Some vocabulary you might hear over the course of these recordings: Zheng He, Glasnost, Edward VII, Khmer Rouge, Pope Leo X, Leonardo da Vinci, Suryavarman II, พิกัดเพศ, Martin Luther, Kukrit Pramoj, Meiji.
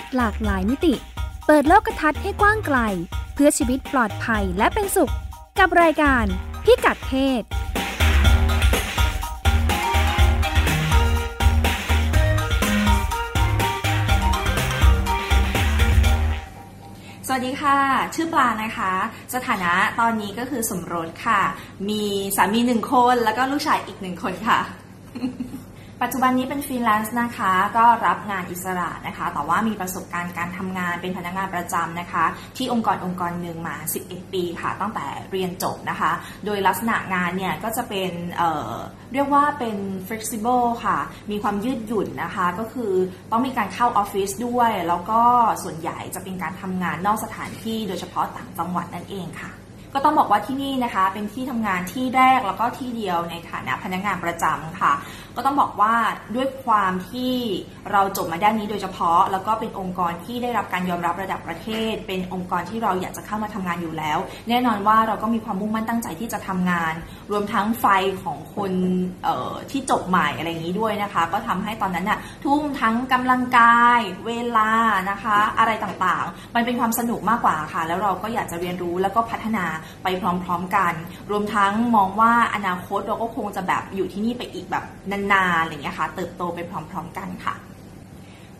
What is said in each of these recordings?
ศหลากหลายมิติเปิดโลกทัศน์ให้กว้างไกลเพื่อชีวิตปลอดภัยและเป็นสุขกับรายการพิกัดเพศสวัสดีค่ะชื่อปลานะคะสถานะตอนนี้ก็คือสมรสค่ะมีสามี1 คนแล้วก็ลูกชายอีก1 คนค่ะปัจจุบันนี้เป็นฟรีแลนซ์นะคะก็รับงานอิสระนะคะแต่ว่ามีประสบการณ์การทำงานเป็นพนักงานประจำนะคะที่องค์กรหนึ่งมา11 ปีค่ะตั้งแต่เรียนจบนะคะโดยลักษณะงานเนี่ยก็จะเป็นเรียกว่าเป็น flexible ค่ะมีความยืดหยุ่นนะคะก็คือต้องมีการเข้าออฟฟิศด้วยแล้วก็ส่วนใหญ่จะเป็นการทำงานนอกสถานที่โดยเฉพาะต่างจังหวัดนั่นเองค่ะก็ต้องบอกว่าที่นี่นะคะเป็นที่ทำงานที่แรกแล้วก็ที่เดียวในฐานะพนักงานประจำค่ะก็ต้องบอกว่าด้วยความที่เราจบมาด้านนี้โดยเฉพาะแล้วก็เป็นองค์กรที่ได้รับการยอมรับระดับประเทศเป็นองค์กรที่เราอยากจะเข้ามาทำงานอยู่แล้วแน่นอนว่าเราก็มีความมุ่งมั่นตั้งใจที่จะทำงานรวมทั้งไฟของคนที่จบใหม่อะไรอย่างนี้ด้วยนะคะก็ทำให้ตอนนั้นน่ะทุ่มทั้งกำลังกายเวลานะคะอะไรต่างๆมันเป็นความสนุกมากกว่าค่ะแล้วเราก็อยากจะเรียนรู้แล้วก็พัฒนาไปพร้อมๆกันรวมทั้งมองว่าอนาคตเราก็คงจะแบบอยู่ที่นี่ไปอีกแบบนานๆอะไรอย่างเงี้ยค่ะเติบโตไปพร้อมๆกันค่ะ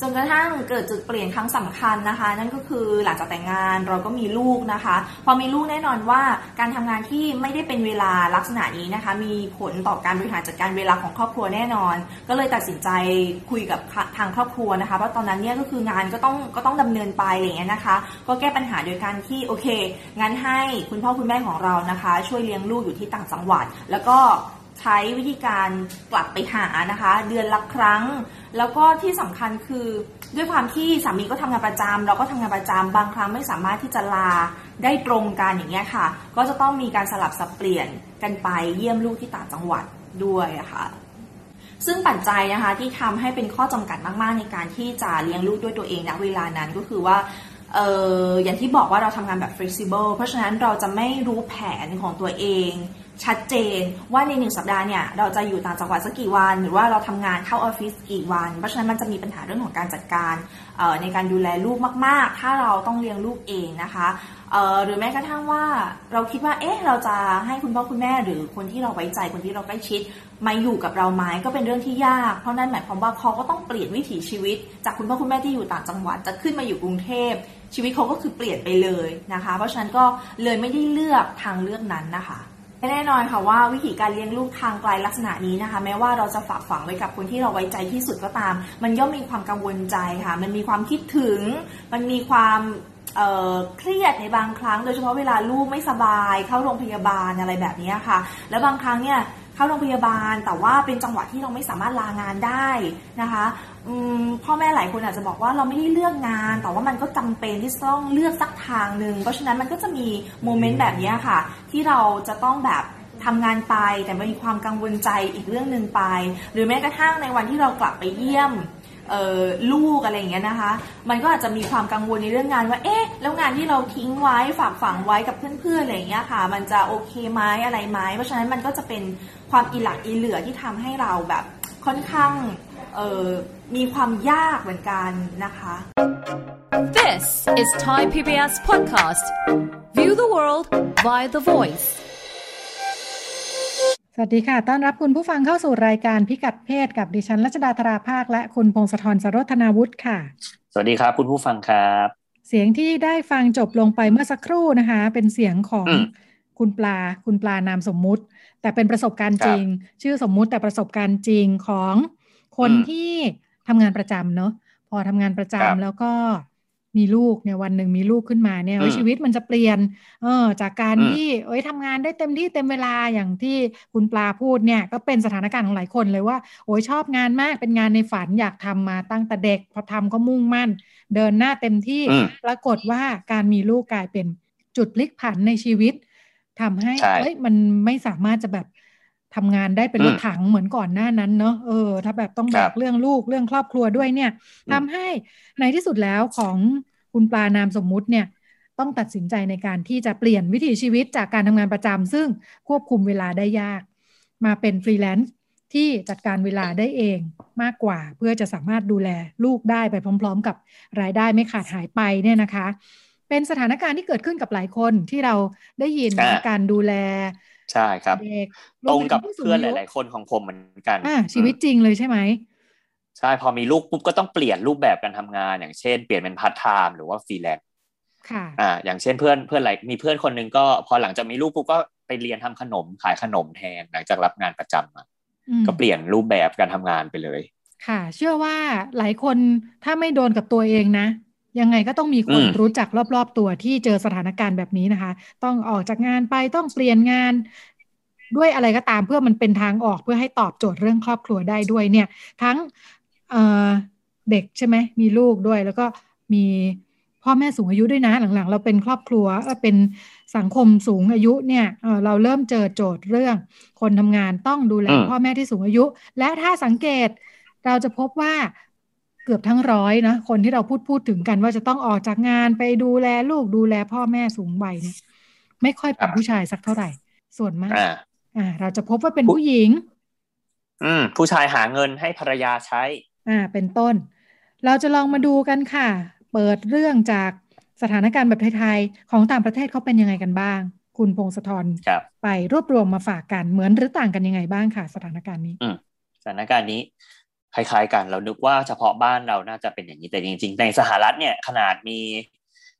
จนกระทั่งเกิดจุดเปลี่ยนครั้งสำคัญนะคะนั่นก็คือหลังจากแต่งงานเราก็มีลูกนะคะพอมีลูกแน่นอนว่าการทำงานที่ไม่ได้เป็นเวลาลักษณะนี้นะคะมีผลต่อการบริหารจัดการเวลาของครอบครัวแน่นอนก็เลยตัดสินใจคุยกับทางครอบครัวนะคะเพราะตอนนั้นเนี่ยก็คืองานก็ต้องดำเนินไปอะไรอย่างเงี้ยนะคะก็แก้ปัญหาโดยการที่โอเคงั้นให้คุณพ่อคุณแม่ของเรานะคะช่วยเลี้ยงลูกอยู่ที่ต่างจังหวัดแล้วก็ใช้วิธีการกลับไปหานะคะเดือนละครั้งแล้วก็ที่สำคัญคือด้วยความที่สามีก็ทำงานประจำเราก็ทำงานประจำบางครั้งไม่สามารถที่จะลาได้ตรงกันอย่างเงี้ยค่ะก็จะต้องมีการสลับสับเปลี่ยนกันไปเยี่ยมลูกที่ต่างจังหวัดด้วยค่ะซึ่งปัจจัยนะคะที่ทำให้เป็นข้อจำกัดมากๆในการที่จะเลี้ยงลูกด้วยตัวเองณเวลานั้นก็คือว่าอย่างที่บอกว่าเราทำงานแบบ flexible เพราะฉะนั้นเราจะไม่รู้แผนของตัวเองชัดเจนว่าใน1 สัปดาห์เนี่ยเราจะอยู่ต่างจังหวัดสักกี่วันหรือว่าเราทำงานเข้าออฟฟิศกี่วันเพราะฉะนั้นมันจะมีปัญหาเรื่องของการจัดการในการดูแลลูกมากๆถ้าเราต้องเลี้ยงลูกเองนะคะหรือแม้กระทั่งว่าเราคิดว่าเอ๊ะเราจะให้คุณพ่อคุณแม่หรือคนที่เราไว้ใจคนที่เราใกล้ชิดมาอยู่กับเราไหมก็เป็นเรื่องที่ยากเพราะนั่นหมายความว่าเขาก็ต้องเปลี่ยนวิถีชีวิตจากคุณพ่อคุณแม่ที่อยู่ต่างจังหวัดจะขึ้นมาอยู่กรุงเทพชีวิตเขาก็คือเปลี่ยนไปเลยนะคะเพราะฉะนั้นก็เลยไม่ได้เลือกทางเลือกนั้นนะคะแน่นอนค่ะว่าวิธีการเลี้ยงลูกทางไกลลักษณะนี้นะคะแม้ว่าเราจะฝากฝังไว้กับคนที่เราไว้ใจที่สุดก็ตามมันย่อมมีความกังวลใจค่ะมันมีความคิดถึงมันมีความเครียดในบางครั้งโดยเฉพาะเวลาลูกไม่สบายเข้าโรงพยาบาลอะไรแบบนี้ค่ะแล้วบางครั้งเนี่ยเข้าโรงพยาบาลแต่ว่าเป็นจังหวะที่เราไม่สามารถลางานได้นะคะพ่อแม่หลายคนอาจจะบอกว่าเราไม่ได้เลือกงานแต่ว่ามันก็จำเป็นที่ต้องเลือกสักทางหนึ่งเพราะฉะนั้นมันก็จะมีโมเมนต์แบบนี้ค่ะที่เราจะต้องแบบทำงานไปแต่มีความกังวลใจอีกเรื่องนึงไปหรือแม้กระทั่งในวันที่เรากลับไปเยี่ยมลูกอะไรอย่างเงี้ยนะคะมันก็อาจจะมีความกังวลในเรื่องงานว่าเอ๊ะแล้วงานที่เราทิ้งไว้ฝากฝังไว้กับเพื่อนๆอะไรอย่างเงี้ยค่ะมันจะโอเคไหมอะไรไหมเพราะฉะนั้นมันก็จะเป็นความอิหลักอิเหลือที่ทำให้เราแบบค่อนข้างมีความยากเหมือนกันนะคะ This is Thai PBS podcast View the world by the voiceสวัสดีค่ะต้อนรับคุณผู้ฟังเข้าสู่รายการพิกัดเพศกับดิฉันรัชดาธราภาคและคุณพงศธรสรธนาวุฒิค่ะสวัสดีครับคุณผู้ฟังครับเสียงที่ได้ฟังจบลงไปเมื่อสักครู่นะคะเป็นเสียงของคุณปลานามสมมุติแต่เป็นประสบการณ์จริงชื่อสมมุติแต่ประสบการณ์จริงของคนที่ทำงานประจำเนาะพอทำงานประจำแล้วก็มีลูกเนี่ยวันหนึ่งมีลูกขึ้นมาเนี่ยชีวิตมันจะเปลี่ยนจากการที่ทำงานได้เต็มที่เต็มเวลาอย่างที่คุณปลาพูดเนี่ยก็เป็นสถานการณ์ของหลายคนเลยว่าชอบงานมากเป็นงานในฝันอยากทำมาตั้งแต่เด็กพอทำก็มุ่งมั่นเดินหน้าเต็มที่ปรากฏว่าการมีลูกกลายเป็นจุดพลิกผันในชีวิตทำให้มันไม่สามารถจะแบบทำงานได้เป็นรถถังเหมือนก่อนหน้านั้นเนาะถ้าแบบต้องแบกเรื่องลูกเรื่องครอบครัวด้วยเนี่ยทำให้ในที่สุดแล้วของคุณปลานามสมมุติเนี่ยต้องตัดสินใจในการที่จะเปลี่ยนวิถีชีวิตจากการทำงานประจำซึ่งควบคุมเวลาได้ยากมาเป็นฟรีแลนซ์ ที่จัดการเวลาได้เองมากกว่าเพื่อจะสามารถดูแลลูกได้ไปพร้อมๆกับรายได้ไม่ขาดหายไปเนี่ยนะคะเป็นสถานการณ์ที่เกิดขึ้นกับหลายคนที่เราได้ยินการดูแลใช่ครับตรงกับเพื่อนหลายๆคนของผมเหมือนกันชีวิตจริงเลยใช่ไหมใช่พอมีลูกปุ๊บก็ต้องเปลี่ยนรูปแบบการทำงานอย่างเช่นเปลี่ยนเป็นพาร์ทไทม์หรือว่าฟรีแลนซ์ค่ะอย่างเช่นเพื่อนหลายมีเพื่อนคนนึงก็พอหลังจากมีลูกปุ๊บก็ไปเรียนทำขนมขายขนมแทนหลังจากรับงานประจำมาก็เปลี่ยนรูปแบบการทำงานไปเลยค่ะเชื่อว่าหลายคนถ้าไม่โดนกับตัวเองนะยังไงก็ต้องมีคนรู้จักรอบๆตัวที่เจอสถานการณ์แบบนี้นะคะต้องออกจากงานไปต้องเปลี่ยนงานด้วยอะไรก็ตามเพื่อมันเป็นทางออกเพื่อให้ตอบโจทย์เรื่องครอบครัวได้ด้วยเนี่ยทั้งเด็กใช่ไหมมีลูกด้วยแล้วก็มีพ่อแม่สูงอายุด้วยนะหลังๆเราเป็นครอบครัวเป็นสังคมสูงอายุเนี่ยเราเริ่มเจอโจทย์เรื่องคนทำงานต้องดูแลพ่อแม่ที่สูงอายุและถ้าสังเกตเราจะพบว่าเกือบทั้งร้อยนะคนที่เราพูดถึงกันว่าจะต้องออกจากงานไปดูแลลูกดูแลพ่อแม่สูงวัยเนี่ยไม่ค่อยเป็นผู้ชายสักเท่าไหร่ส่วนมากเราจะพบว่าเป็นผู้หญิงผู้ชายหาเงินให้ภรรยาใช้เป็นต้นเราจะลองมาดูกันค่ะเปิดเรื่องจากสถานการณ์แบบไทยๆของต่างประเทศเขาเป็นยังไงกันบ้างคุณพงศธรไปรวบรวมมาฝากกันเหมือนหรือต่างกันยังไงบ้างค่ะสถานการณ์นี้สถานการณ์นี้คล้ายๆกันเรานึกว่าเฉพาะบ้านเราน่าจะเป็นอย่างนี้แต่จริงๆในสหรัฐเนี่ยขนาดมี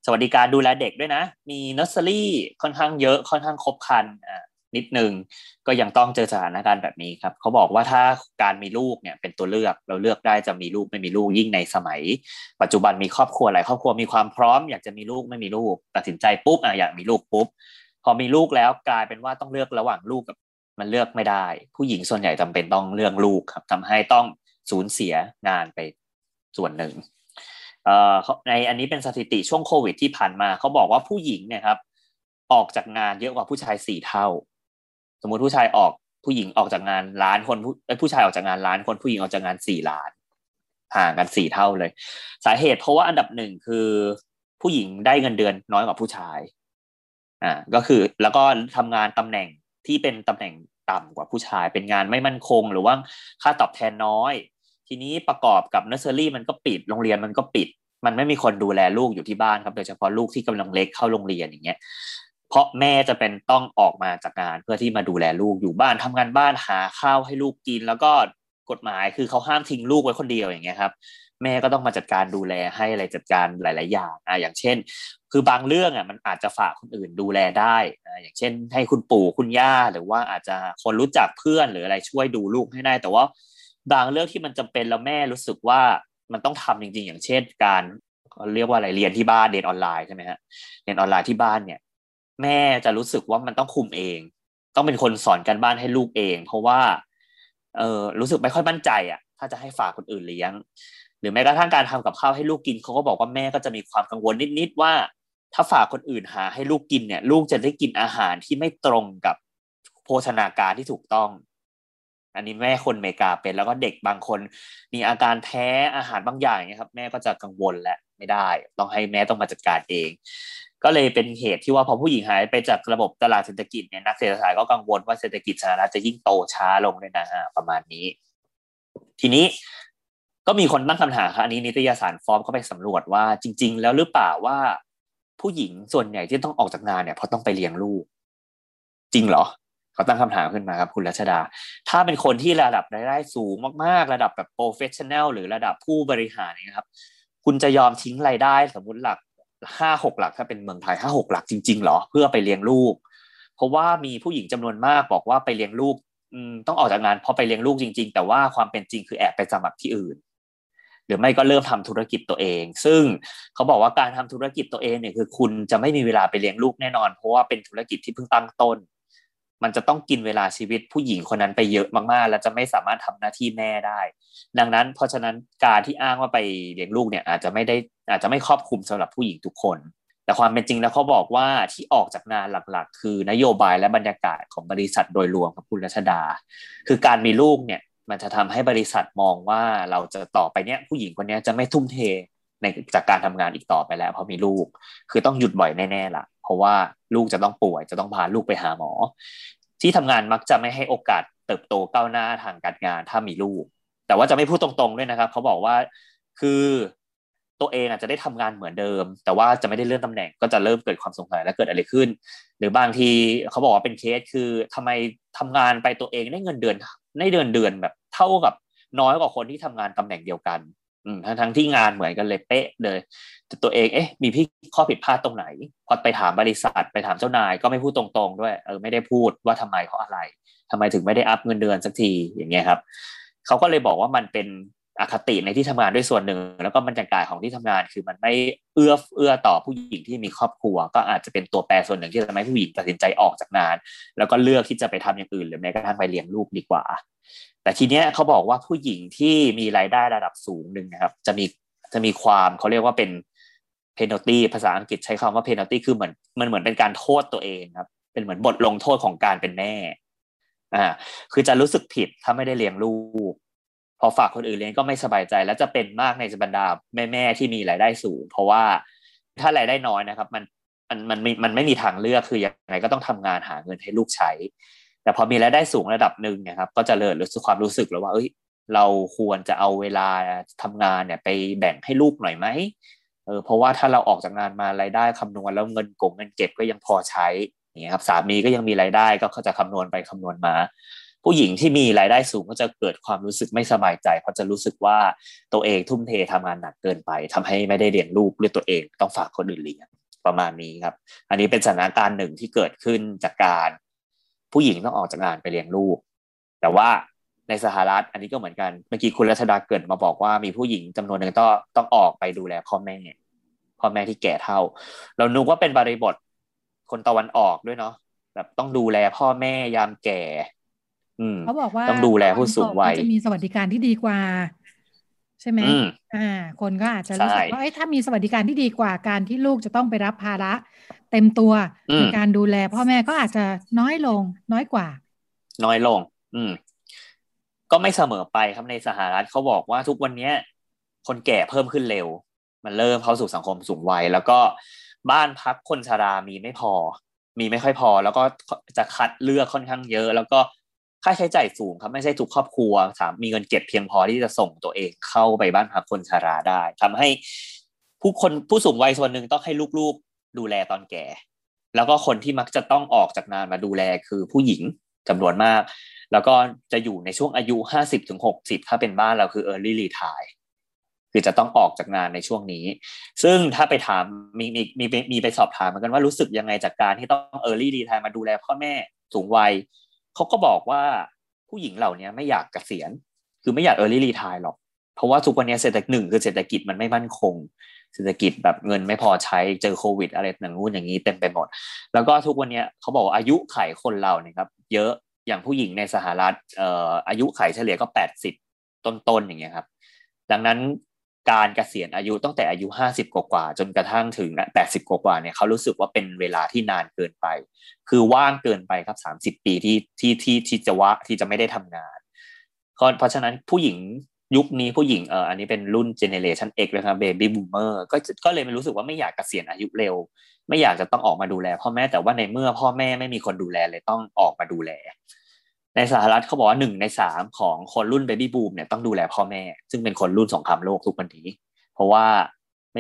สวัสดิการดูแลเด็กด้วยนะมีเนอร์เซอรี่ค่อนข้างเยอะค่อนข้างครบครันนิดนึงก็ยังต้องเจอสถานการณ์แบบนี้ครับเขาบอกว่าถ้าการมีลูกเนี่ยเป็นตัวเลือกเราเลือกได้จะมีลูกไม่มีลูกยิ่งในสมัยปัจจุบันมีครอบครัวหลายครอบครัวมีความพร้อมอยากจะมีลูกไม่มีลูกตัดสินใจปุ๊บอยากมีลูกปุ๊บพอมีลูกแล้วกลายเป็นว่าต้องเลือกระหว่างลูกกับมันเลือกไม่ได้ผู้หญิงส่วนใหญ่จำเป็นต้องเลือกลูกครับทำให้ต้องสูญเสียงานไปส่วนหนึ่งในอันนี้เป็นสถิติช่วงโควิดที่ผ่านมาเขาบอกว่าผู้หญิงเนี่ยครับออกจากงานเยอะกว่าผู้ชาย4เท่าสมมติผู้หญิงออกจากงานล้านคนผู้ชายออกจากงานล้านคนผู้หญิงออกจากงาน4ล้านห่างกัน4เท่าเลยสาเหตุเพราะว่าอันดับ1คือผู้หญิงได้เงินเดือนน้อยกว่าผู้ชายก็คือแล้วก็ทำงานตำแหน่งที่เป็นตำแหน่งต่ำกว่าผู้ชายเป็นงานไม่มั่นคงหรือว่าค่าตอบแทนน้อยทีนี้ประกอบกับเนอร์เซอรี่มันก็ปิดโรงเรียนมันก็ปิดมันไม่มีคนดูแลลูกอยู่ที่บ้านครับโดยเฉพาะลูกที่กำลังเล็กเข้าโรงเรียนอย่างเงี้ยเพราะแม่จะเป็นต้องออกมาจากงานเพื่อที่มาดูแลลูกอยู่บ้านทำงานบ้านหาข้าวให้ลูกกินแล้วก็กฎหมายคือเขาห้ามทิ้งลูกไว้คนเดียวอย่างเงี้ยครับแม่ก็ต้องมาจัดการดูแลให้อะไรจัดการหลายๆอย่างอย่างเช่นคือบางเรื่องมันอาจจะฝากคนอื่นดูแลได้อย่างเช่นให้คุณปู่คุณย่าหรือว่าอาจจะคนรู้จักเพื่อนหรืออะไรช่วยดูลูกให้ได้แต่ว่าบางเรื่องที่มันจำเป็นแล้วแม่รู้สึกว่ามันต้องทำจริงๆอย่างเช่นการเรียกว่าอะไรเรียนที่บ้านเรียนออนไลน์ใช่ไหมฮะเรียนออนไลน์ที่บ้านเนี่ยแม่จะรู้สึกว่ามันต้องคุมเองต้องเป็นคนสอนการบ้านให้ลูกเองเพราะว่ารู้สึกไม่ค่อยมั่นใจถ้าจะให้ฝากคนอื่นเลี้ยงหรือแม้กระทั่งการทำกับข้าวให้ลูกกินเขาก็บอกว่าแม่ก็จะมีความกังวลนิดๆว่าถ้าฝากคนอื่นหาให้ลูกกินเนี่ยลูกจะได้กินอาหารที่ไม่ตรงกับโภชนาการที่ถูกต้องอันนี้แม่คนอเมริกาเป็นแล้วก็เด็กบางคนมีอาการแพ้อาหารบางอย่างนะครับแม่ก็จะกังวลและไม่ได้ต้องให้แม่ต้องมาจัดการเองก็เลยเป็นเหตุที่ว่าพอผู้หญิงหายไปจากระบบตลาดเศรษฐกิจเนี่ยนักเศรษฐศาสตร์ก็กังวลว่าเศรษฐกิจสหรัฐจะยิ่งโตช้าลงด้วยนะประมาณนี้ทีนี้ก็มีคนตั้งคำถามค่ะอันนี้นิตยสารฟอร์มก็ไปสำรวจว่าจริงๆแล้วหรือเปล่าว่าผู้หญิงส่วนใหญ่ที่ต้องออกจากงานเนี่ยเพราะต้องไปเลี้ยงลูกจริงเหรอเขาตั้งคำถามขึ้นมาครับคุณรัชดาถ้าเป็นคนที่ระดับรายได้สูงมากๆระดับแบบโปรเฟสชั่นแนลหรือระดับผู้บริหารนะครับคุณจะยอมทิ้งรายได้สมมติหลัก5-6 หลักถ้าเป็นเมืองไทย5-6 หลักจริงๆเหรอเพื่อไปเลี้ยงลูกเพราะว่ามีผู้หญิงจำนวนมากบอกว่าไปเลี้ยงลูกต้องออกจากงานเพราะไปเลี้ยงลูกจริงๆแต่ว่าความเป็นจริงคือแอบไปสมัครที่อื่นหรือไม่ก็เริ่มทำธุรกิจตัวเองซึ่งเขาบอกว่าการทำธุรกิจตัวเองเนี่ยคือคุณจะไม่มีเวลาไปเลี้ยงลูกแน่นอนเพราะว่าเป็นธุรกิจที่เพิ่งตั้งต้นมันจะต้องกินเวลาชีวิตผู้หญิงคนนั้นไปเยอะมากๆและจะไม่สามารถทำหน้าที่แม่ได้ดังนั้นเพราะฉะนั้นการที่อ้างว่าไปเลี้ยงลูกเนี่ยอาจจะไม่ครอบคลุมสำหรับผู้หญิงทุกคนแต่ความเป็นจริงแล้วเขาบอกว่าที่ออกจากงานหลักๆคือนโยบายและบรรยากาศของบริษัทโดยรวมครับคุณรัชดาคือการมีลูกเนี่ยมันจะทำให้บริษัทมองว่าเราจะต่อไปเนี้ยผู้หญิงคนเนี้ยจะไม่ทุ่มเทในจากการทำงานอีกต่อไปแล้วเพราะมีลูกคือต้องหยุดบ่อยแน่ๆล่ะเพราะว่าลูกจะต้องป่วยจะต้องพาลูกไปหาหมอที่ทำงานมักจะไม่ให้โอกาส เติบโตก้าวหน้าทางการงานถ้ามีลูกแต่ว่าจะไม่พูดตรงๆด้วยนะครับเขาบอกว่าคือตัวเองอาจจะได้ทำงานเหมือนเดิมแต่ว่าจะไม่ได้เลื่อนตำแหน่งก็จะเริ่มเกิดความสงสัยและเกิดอะไรขึ้นหรือบางทีเขาบอกว่าเป็นเคสคือทำไมทำงานไปตัวเองได้เงินเดือนแบบเท่ากับน้อยกว่าคนที่ทำงานตำแหน่งเดียวกันทั้งที่งานเหมือนกันเลยเป๊ะเลยแต่ตัวเองมีพี่ข้อผิดพลาดตรงไหนพอไปถามบริษัทไปถามเจ้านายก็ไม่พูดตรงๆด้วยไม่ได้พูดว่าทำไมเพราะอะไรทำไมถึงไม่ได้อัพเงินเดือนสักทีอย่างเงี้ยครับเขาก็เลยบอกว่ามันเป็นอคติในที่ทำงานด้วยส่วนหนึ่งแล้วก็บรรยากาศของที่ทำงานคือมันไม่เอื้อต่อผู้หญิงที่มีครอบครัวก็อาจจะเป็นตัวแปรส่วนหนึ่งที่ทำให้ผู้หญิงตัดสินใจออกจากงานแล้วก็เลือกที่จะไปทำอย่างอื่นหรือแม้กระทั่งไปเลี้ยงลูกดีกว่าแต่ทีเนี้ยเขาบอกว่าผู้หญิงที่มีรายได้ระดับสูงนึงนะครับจะมีความเขาเรียกว่าเป็น penalty ภาษาอังกฤษใช้คำว่า penalty คือเหมือนเป็นการโทษตัวเองครับเป็นเหมือนบทลงโทษของการเป็นแม่คือจะรู้สึกผิดถ้าไม่ได้เลี้ยงลูกพอฝากคนอื่นเลี้ยงก็ไม่สบายใจและจะเป็นมากในบรรดาแม่ที่มีรายได้สูงเพราะว่าถ้ารายได้น้อยนะครับมันไม่มีทางเลือกคือยังไงก็ต้องทำงานหาเงินให้ลูกใช้แต่พอมีรายได้สูงระดับหนึ่งนะครับก็จะเริ่มรู้สึกความรู้สึกแล้วว่าเราควรจะเอาเวลาทำงานเนี่ยไปแบ่งให้ลูกหน่อยไหมเพราะว่าถ้าเราออกจากงานมารายได้คำนวณแล้วเงินเก็บก็ยังพอใช้นี่ครับสามีก็ยังมีรายได้ก็จะคำนวณไปคำนวณมาผู้หญิงที่มีรายได้สูงก็จะเกิดความรู้สึกไม่สบายใจเพราะจะรู้สึกว่าตัวเองทุ่มเททำงานหนักเกินไปทำให้ไม่ได้เลี้ยงลูกด้วยตัวเองต้องฝากคนอื่นเลี้ยงประมาณนี้ครับอันนี้เป็นสถานการณ์หนึ่งที่เกิดขึ้นจากการผู้หญิงต้องออกจากงานไปเลี้ยงลูกแต่ว่าในสหรัฐอันนี้ก็เหมือนกันเมื่อกี้คุณรัชดาเกิดมาบอกว่ามีผู้หญิงจำนวนหนึ่งต้องออกไปดูแลพ่อแม่ที่แก่เฒ่าเรานึกว่าเป็นบริบทคนตะวันออกด้วยเนาะแบบต้องดูแลพ่อแม่ยามแก่เขาบอกว่าต้องดูแลผู้สูงวัยจะมีสวัสดิการที่ดีกว่าใช่ไหมคนก็อาจจะรู้สึกว่าถ้ามีสวัสดิการที่ดีกว่าการที่ลูกจะต้องไปรับภาระเต็มตัวในการดูแลพ่อแม่ก็อาจจะน้อยลงก็ไม่เสมอไปครับในสหรัฐเขาบอกว่าทุกวันนี้คนแก่เพิ่มขึ้นเร็วมันเริ่มเข้าสู่สังคมสูงวัยแล้วก็บ้านพักคนชรามีไม่ค่อยพอแล้วก็จะคัดเลือกค่อนข้างเยอะแล้วก็ค่าใช้จ่ายสูงครับไม่ใช่ทุกครอบครัวมีเงินเก็บเพียงพอที่จะส่งตัวเองเข้าไปบ้านพักคนชราได้ทำให้ผู้สูงวัยส่วนหนึ่งต้องให้ลูกๆดูแลตอนแก่แล้วก็คนที่มักจะต้องออกจากงานมาดูแลคือผู้หญิงจำนวนมากแล้วก็จะอยู่ในช่วงอายุ 50-60 ถ้าเป็นบ้านเราคือ early retire คือจะต้องออกจากงานในช่วงนี้ซึ่งถ้าไปถามมีไปสอบถามเหมือนกันว่ารู้สึกยังไงจากการที่ต้อง early retire มาดูแลพ่อแม่สูงวัยเขาก็บอกว่าผู้หญิงเหล่านี้ไม่อยากเกษียณคือไม่อยาก early retire หรอกเพราะว่าทุกวันนี้เศรษฐกิจมันไม่มั่นคงเศรษฐกิจแบบเงินไม่พอใช้เจอโควิดอะไรอย่างนู้นอย่างนี้เต็มไปหมดแล้วก็ทุกวันนี้เขาบอกอายุไขคนเราเนี่ยครับเยอะอย่างผู้หญิงในสหรัฐอายุไขเฉลี่ยก็80ต้นๆอย่างเงี้ยครับดังนั้นการเกษียณอายุตั้งแต่อายุ50กว่าจนกระทั่งถึง80กว่าเนี่ยเขารู้สึกว่าเป็นเวลาที่นานเกินไปคือว่างเกินไปครับ30ปีที่จะไม่ได้ทำงานเพราะฉะนั้นผู้หญิงยุคนี้ผู้หญิงอันนี้เป็นรุ่น Generation X นะครับ Baby Boomer ก็เลยรู้สึกว่าไม่อยากเกษียณอายุเร็วไม่อยากจะต้องออกมาดูแลพ่อแม่แต่ว่าในเมื่อพ่อแม่ไม่มีคนดูแลเลยต้องออกมาดูแลในสหรัฐเขาบอกว่า1ใน3ของคนรุ่น Baby Boom เนี่ยต้องดูแลพ่อแม่ซึ่งเป็นคนรุ่นสงครามโลกทุกวันนี้เพราะว่าไ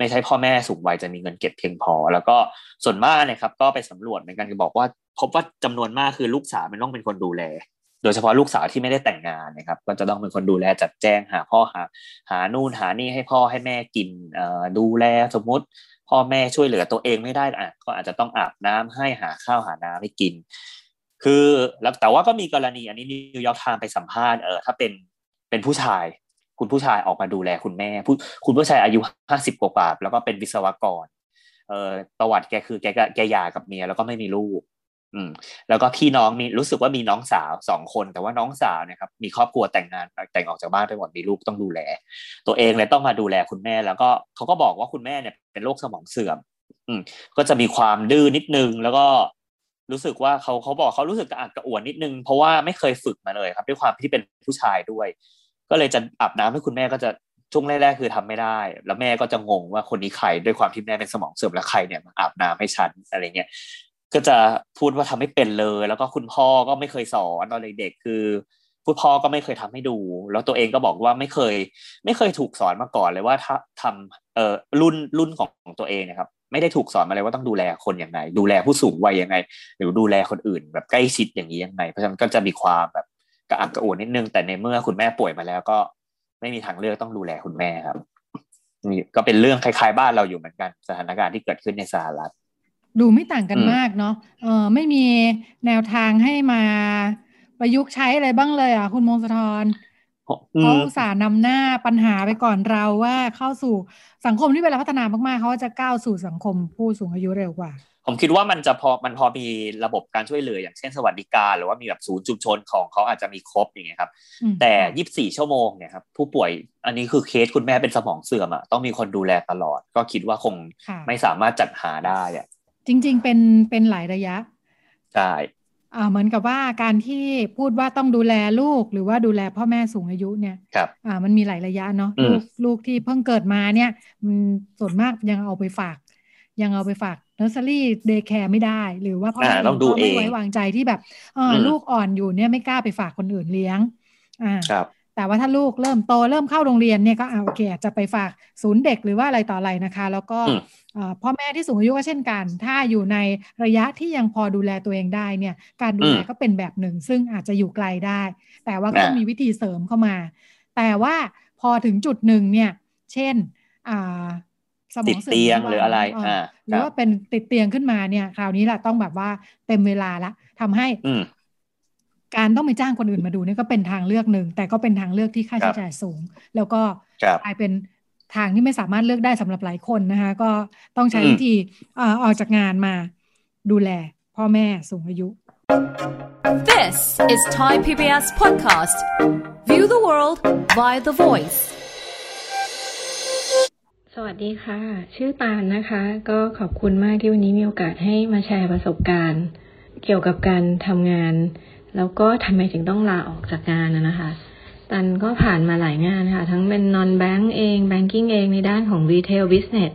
ม่ใช่พ่อแม่สูงวัยจะมีเงินเก็บเพียงพอแล้วก็ส่วนมากนะครับก็ไปสำรวจเหมือนกันก็บอกว่าพบว่าจำนวนมากคือลูกสาวมันต้องเป็นคนดูแลโดยเฉพาะลูกสาวที่ไม่ได้แต่งงานนะครับก็จะต้องเป็นคนดูแลจัดแจงหาพ่อหานู่นหานี่ให้พ่อให้แม่กินดูแลสมมติพ่อแม่ช่วยเหลือตัวเองไม่ได้ก็อาจจะต้องอาบน้ำให้หาข้าวหาน้ำให้กินคือแล้วแต่ว่าก็มีกรณีอันนี้นิวยอร์กไทม์ไปสัมภาษณ์ถ้าเป็นผู้ชายคุณผู้ชายออกมาดูแลคุณแม่คุณผู้ชายอายุ50กว่าแล้วก็เป็นวิศวกรประวัติแกคือแกหย่ากับเมียแล้วก็ไม่มีลูกแล้วก็พี่น้องรู้สึกว่ามีน้องสาว2คนแต่ว่าน้องสาวนะครับมีครอบครัวแต่งงานแต่งออกจากบ้านไปหมดมีลูกต้องดูแลตัวเองเลยต้องมาดูแลคุณแม่แล้วก็เขาก็บอกว่าคุณแม่เนี่ยเป็นโรคสมองเสื่อมก็จะมีความดื้อนิดนึงแล้วก็รู้สึกว่าเขาบอกเขารู้สึกกระอักกระอ่วนนิดนึงเพราะว่าไม่เคยฝึกมาเลยครับด้วยความที่เป็นผู้ชายด้วยก็เลยจะอาบน้ำให้คุณแม่ก็จะช่วงแรกๆคือทำไม่ได้แล้วแม่ก็จะงงว่าคนนี้ใครด้วยความที่แม่เป็นสมองเสื่อมแล้วใครเนี่ยมาอาบน้ำให้ฉันอะไรเงี้ย ก็จะพูดว่าทำไม่เป็นเลยแล้วก็คุณพ่อก็ไม่เคยสอนตอนเด็กๆคือคุณพ่อก็ไม่เคยทำให้ดูแล้วตัวเองก็บอกว่าไม่เคยถูกสอนมาก่อนเลยว่าถ้าทำรุ่นของตัวเองนะครับไม่ได้ถูกสอนมาเลยว่าต้องดูแลคนยังไงดูแลผู้สูงวัยยังไงหรือดูแลคนอื่นแบบใกล้ชิดอย่างนี้ยังไงเพราะฉะนั้นก็จะมีความแบบกระอักกระอ่วนนิดนึงแต่ในเมื่อคุณแม่ป่วยมาแล้วก็ไม่มีทางเลือกต้องดูแลคุณแม่ครับนี่ก็เป็นเรื่องคล้ายๆบ้านเราอยู่เหมือนกันสถานการณ์ที่เกิดขึ้นในสหรัฐดูไม่ต่างกันมากเนาะไม่มีแนวทางให้มาประยุกต์ใช้อะไรบ้างเลยอ่ะคุณมงคลธรเขาอุตส่าห์นำหน้าปัญหาไปก่อนเราว่าเข้าสู่สังคมที่เวลาพัฒนามากๆเขาจะก้าวสู่สังคมผู้สูงอายุเร็วกว่าผมคิดว่ามันพอมีระบบการช่วยเหลืออย่างเช่นสวัสดิการหรือว่ามีแบบศูนย์ชุมชนของเขาอาจจะมีครบอย่างเงี้ยครับแต่24ชั่วโมงเนี่ยครับผู้ป่วยอันนี้คือเคสคุณแม่เป็นสมองเสื่อมอ่ะต้องมีคนดูแลตลอดก็คิดว่าคงไม่สามารถจัดหาได้อ่ะจริงๆเป็นหลายระยะใช่เหมือนกับว่าการที่พูดว่าต้องดูแลลูกหรือว่าดูแลพ่อแม่สูงอายุเนี่ยมันมีหลายระยะเนาะลูกที่เพิ่งเกิดมาเนี่ยส่วนมากยังเอาไปฝากเนอร์เซอรี่เดย์แคร์ไม่ได้หรือว่าพ่อแม่ต้องไม่ไว้วางใจที่แบบลูกอ่อนอยู่เนี่ยไม่กล้าไปฝากคนอื่นเลี้ยงแต่ว่าถ้าลูกเริ่มโตเริ่มเข้าโรงเรียนเนี่ยก็โอเคจะไปฝากศูนย์เด็กหรือว่าอะไรต่ออะไรนะคะแล้วก็พ่อแม่ที่สูงอายุก็เช่นกันถ้าอยู่ในระยะที่ยังพอดูแลตัวเองได้เนี่ยการดูแลก็เป็นแบบหนึ่งซึ่งอาจจะอยู่ไกลได้แต่ว่าก็มีวิธีเสริมเข้ามาแต่ว่าพอถึงจุดหนึ่งเนี่ยเช่นสมองเสื่อมหรืออะไรหรือว่าเป็นติดเตียงขึ้นมาเนี่ยคราวนี้แหละต้องแบบว่าเต็มเวลาละทำให้การต้องไปจ้างคนอื่นมาดูนี่ก็เป็นทางเลือกหนึ่งแต่ก็เป็นทางเลือกที่ค่าใช้จ่ายสูงแล้วก็กลายเป็นทางที่ไม่สามารถเลือกได้สำหรับหลายคนนะคะก็ต้องใช้วิธีออกจากงานมาดูแลพ่อแม่สูงอายุ This is Thai PBS podcast View the world via the voice สวัสดีค่ะชื่อปานนะคะก็ขอบคุณมากที่วันนี้มีโอกาสให้มาแชร์ประสบการณ์เกี่ยวกับการทำงานแล้วก็ทำไมถึงต้องลาออกจากงานนะคะตันก็ผ่านมาหลายงานค่ะทั้งเป็น non-bank เอง banking เองในด้านของ retail business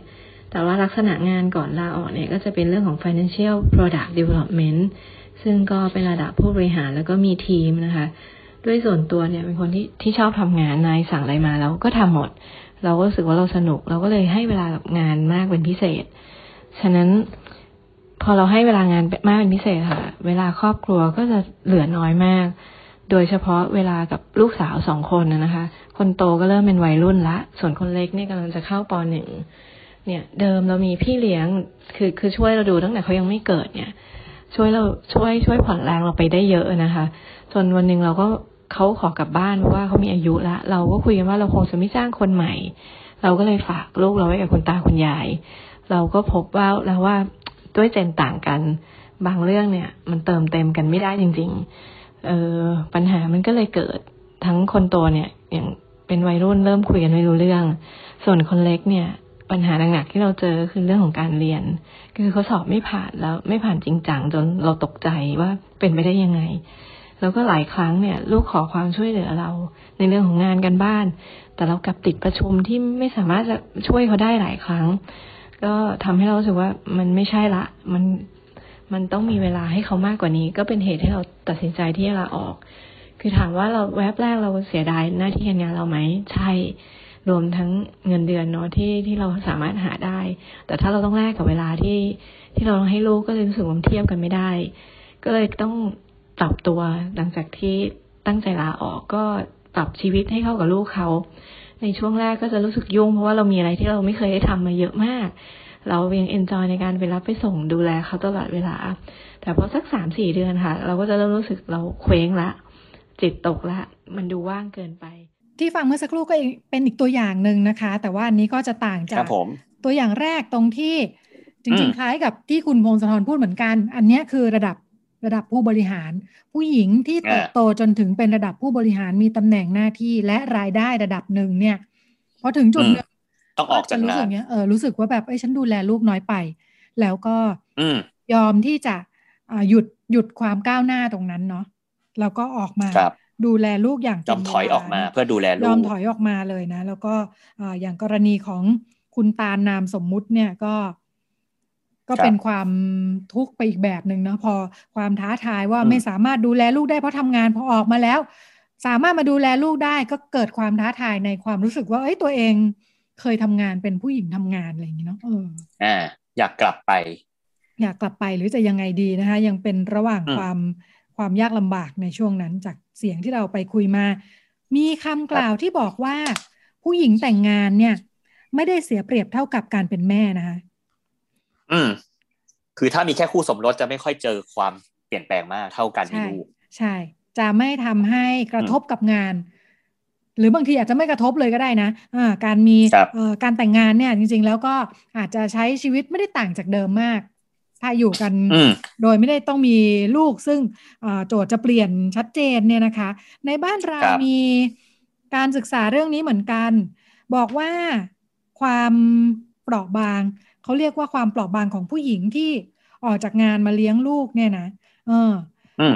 แต่ว่าลักษณะงานก่อนลาออกเนี่ยก็จะเป็นเรื่องของ financial product development ซึ่งก็เป็นระดับผู้บริหารแล้วก็มีทีมนะคะด้วยส่วนตัวเนี่ยเป็นคนที่ชอบทำงานนายสั่งอะไรมาแล้วก็ทำหมดเราก็รู้สึกว่าเราสนุกเราก็เลยให้เวลากับงานมากเป็นพิเศษฉะนั้นพอเราให้เวลางานมากเป็นพิเศษค่ะเวลาครอบครัวก็จะเหลือน้อยมากโดยเฉพาะเวลากับลูกสาว2คนนะคะคนโตก็เริ่มเป็นวัยรุ่นละส่วนคนเล็กเนี่ยกำลังจะเข้าป.1เนี่ยเดิมเรามีพี่เลี้ยงคือช่วยเราดูตั้งแต่เขายังไม่เกิดเนี่ยช่วยผ่อนแรงเราไปได้เยอะนะคะจนวันนึงเราก็เขาขอกลับบ้านเพราะว่าเขามีอายุละเราก็คุยกันว่าเราคงจะไม่จ้างคนใหม่เราก็เลยฝากลูกเราไว้กับคุณตาคุณยายเราก็พบว่าแล้วว่าด้วยเจนต่างกันบางเรื่องเนี่ยมันเติมเต็มกันไม่ได้จริงๆปัญหามันก็เลยเกิดทั้งคนโตเนี่ยอย่างเป็นวัยรุ่นเริ่มคุยกันไม่รู้เรื่องส่วนคนเล็กเนี่ยปัญหาหนักๆที่เราเจอคือเรื่องของการเรียนคือเขาสอบไม่ผ่านแล้วไม่ผ่านจริงจังจนเราตกใจว่าเป็นไปได้ยังไงแล้วก็หลายครั้งเนี่ยลูกขอความช่วยเหลือเราในเรื่องของงานกันบ้านแต่เรากลับติดประชุมที่ไม่สามารถจะช่วยเขาได้หลายครั้งก็ทำให้เรารู้สึกว่ามันไม่ใช่ละมันต้องมีเวลาให้เขามากกว่านี้ก็เป็นเหตุให้เราตัดสินใจที่จะลาออกคือถามว่าเราแวบแรกเราเสียดายหน้าที่การงานเราไหมใช่รวมทั้งเงินเดือนเนาะที่เราสามารถหาได้แต่ถ้าเราต้องแลกกับเวลาที่เราให้ลูกก็เลยรู้สึกว่าเทียบกันไม่ได้ก็เลยต้องปรับตัวหลังจากที่ตั้งใจลาออกก็ปรับชีวิตให้เข้ากับลูกเขาในช่วงแรกก็จะรู้สึกยุ่งเพราะว่าเรามีอะไรที่เราไม่เคยได้ทำมาเยอะมากเรายังเอนจอยในการไปรับไปส่งดูแลเขาตลอดเวลาแต่พอสัก 3-4 เดือนค่ะเราก็จะเริ่มรู้สึกเราเคว้งละจิตตกละมันดูว่างเกินไปที่ฟังเมื่อสักครู่ก็เป็นอีกตัวอย่างนึงนะคะแต่ว่าอันนี้ก็จะต่างจากตัวอย่างแรกตรงที่จริงๆคล้ายกับที่คุณพงศธรพูดเหมือนกันอันนี้คือระดับผู้บริหารผู้หญิงที่เติบโตจนถึงเป็นระดับผู้บริหารมีตำแหน่งหน้าที่และรายได้ระดับหนึ่งเนี่ยพอถึงจุดนึงต้องออกจากงานรู้สึกเนี้ยรู้สึกว่าแบบฉันดูแลลูกน้อยไปแล้วก็ยอมที่จะหยุดความก้าวหน้าตรงนั้นเนาะแล้วก็ออกมาดูแลลูกอย่างจริงจังถอยออกมาเพื่อดูแลลูกยอมถอยออกมาเลยนะแล้วก็อย่างกรณีของคุณตานามสมมุติเนี่ยก็ ก็เป็นความทุกข์ไปอีกแบบหนึ่งเนาะพอความท้าทายว่าไม่สามารถดูแลลูกได้เพราะทำงานพอออกมาแล้วสามารถมาดูแลลูกได้ก็เกิดความท้าทายในความรู้สึกว่าเอ้ยตัวเองเคยทำงานเป็นผู้หญิงทำงานอะไรอย่างเงี้ยเนาะอยากกลับไปหรือจะยังไงดีนะคะยังเป็นระหว่างความยากลำบากในช่วงนั้นจากเสียงที่เราไปคุยมามีคำกล่าวที่บอกว่าผู้หญิงแต่งงานเนี่ยไม่ได้เสียเปรียบเท่ากับการเป็นแม่นะคะคือถ้ามีแค่คู่สมรสจะไม่ค่อยเจอความเปลี่ยนแปลงมากเท่ากันที่ลูกใช่จะไม่ทำให้กระทบกับงานหรือบางทีอาจจะไม่กระทบเลยก็ได้นะการมีการแต่งงานเนี่ยจริงๆแล้วก็อาจจะใช้ชีวิตไม่ได้ต่างจากเดิมมากถ้าอยู่กันโดยไม่ได้ต้องมีลูกซึ่งโจทย์จะเปลี่ยนชัดเจนเนี่ยนะคะในบ้านเรามีการศึกษาเรื่องนี้เหมือนกันบอกว่าความเปราะบางเขาเรียกว่าความเปราะบางของผู้หญิงที่ออกจากงานมาเลี้ยงลูกเนี่ยนะ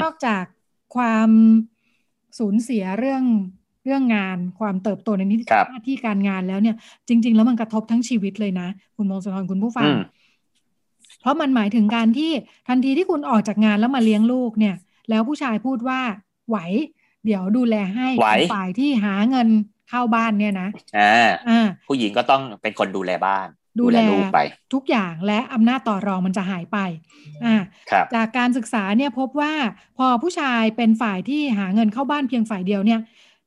นอกจากความสูญเสียเรื่องงานความเติบโตในนิติหน้าที่การงานแล้วเนี่ยจริงๆแล้วมันกระทบทั้งชีวิตเลยนะคุณมงคลธรคุณผู้ฟังเพราะมันหมายถึงการที่ทันทีที่คุณออกจากงานแล้วมาเลี้ยงลูกเนี่ยแล้วผู้ชายพูดว่าไหวเดี๋ยวดูแลให้ฝ่ายที่หาเงินเข้าบ้านเนี่ยนะผู้หญิงก็ต้องเป็นคนดูแลบ้านดูแลลูกไปทุกอย่างและอำนาจต่อรองมันจะหายไปจากการศึกษาเนี่ยพบว่าพอผู้ชายเป็นฝ่ายที่หาเงินเข้าบ้านเพียงฝ่ายเดียวเนี่ย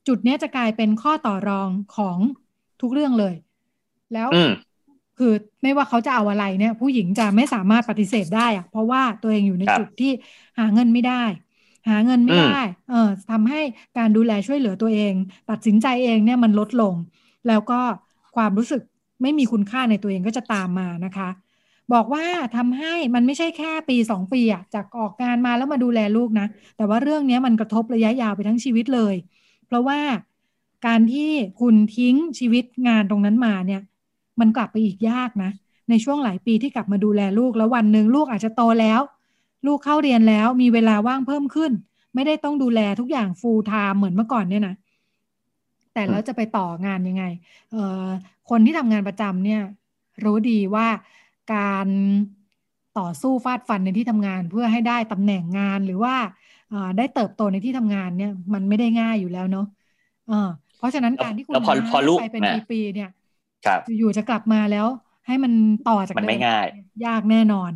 จุดนี้จะกลายเป็นข้อต่อรองของทุกเรื่องเลยแล้วคือไม่ว่าเขาจะเอาอะไรเนี่ยผู้หญิงจะไม่สามารถปฏิเสธได้อะเพราะว่าตัวเองอยู่ในจุดที่หาเงินไม่ได้ทำให้การดูแลช่วยเหลือตัวเองตัดสินใจเองเนี่ยมันลดลงแล้วก็ความรู้สึกไม่มีคุณค่าในตัวเองก็จะตามมานะคะบอกว่าทำให้มันไม่ใช่แค่ปี2ปีอะจากออกงานมาแล้วมาดูแลลูกนะแต่ว่าเรื่องนี้มันกระทบระยะยาวไปทั้งชีวิตเลยเพราะว่าการที่คุณทิ้งชีวิตงานตรงนั้นมาเนี่ยมันกลับไปอีกยากนะในช่วงหลายปีที่กลับมาดูแลลูกแล้ววันนึงลูกอาจจะโตแล้วลูกเข้าเรียนแล้วมีเวลาว่างเพิ่มขึ้นไม่ได้ต้องดูแลทุกอย่าง full time เหมือนเมื่อก่อนเนี่ยนะแต่แล้วจะไปต่องานยังไงคนที่ทำงานประจำเนี่ยรู้ดีว่าการต่อสู้ฟาดฟันในที่ทำงานเพื่อให้ได้ตำแหน่งงานหรือว่าได้เติบโตในที่ทำงานเนี่ยมันไม่ได้ง่ายอยู่แล้วเนาะเพราะฉะนั้นการที่คุณไปเป็นปีๆเนี่ยอยู่จะกลับมาแล้วให้มันต่อจากมันไม่ง่ายยากแน่นอน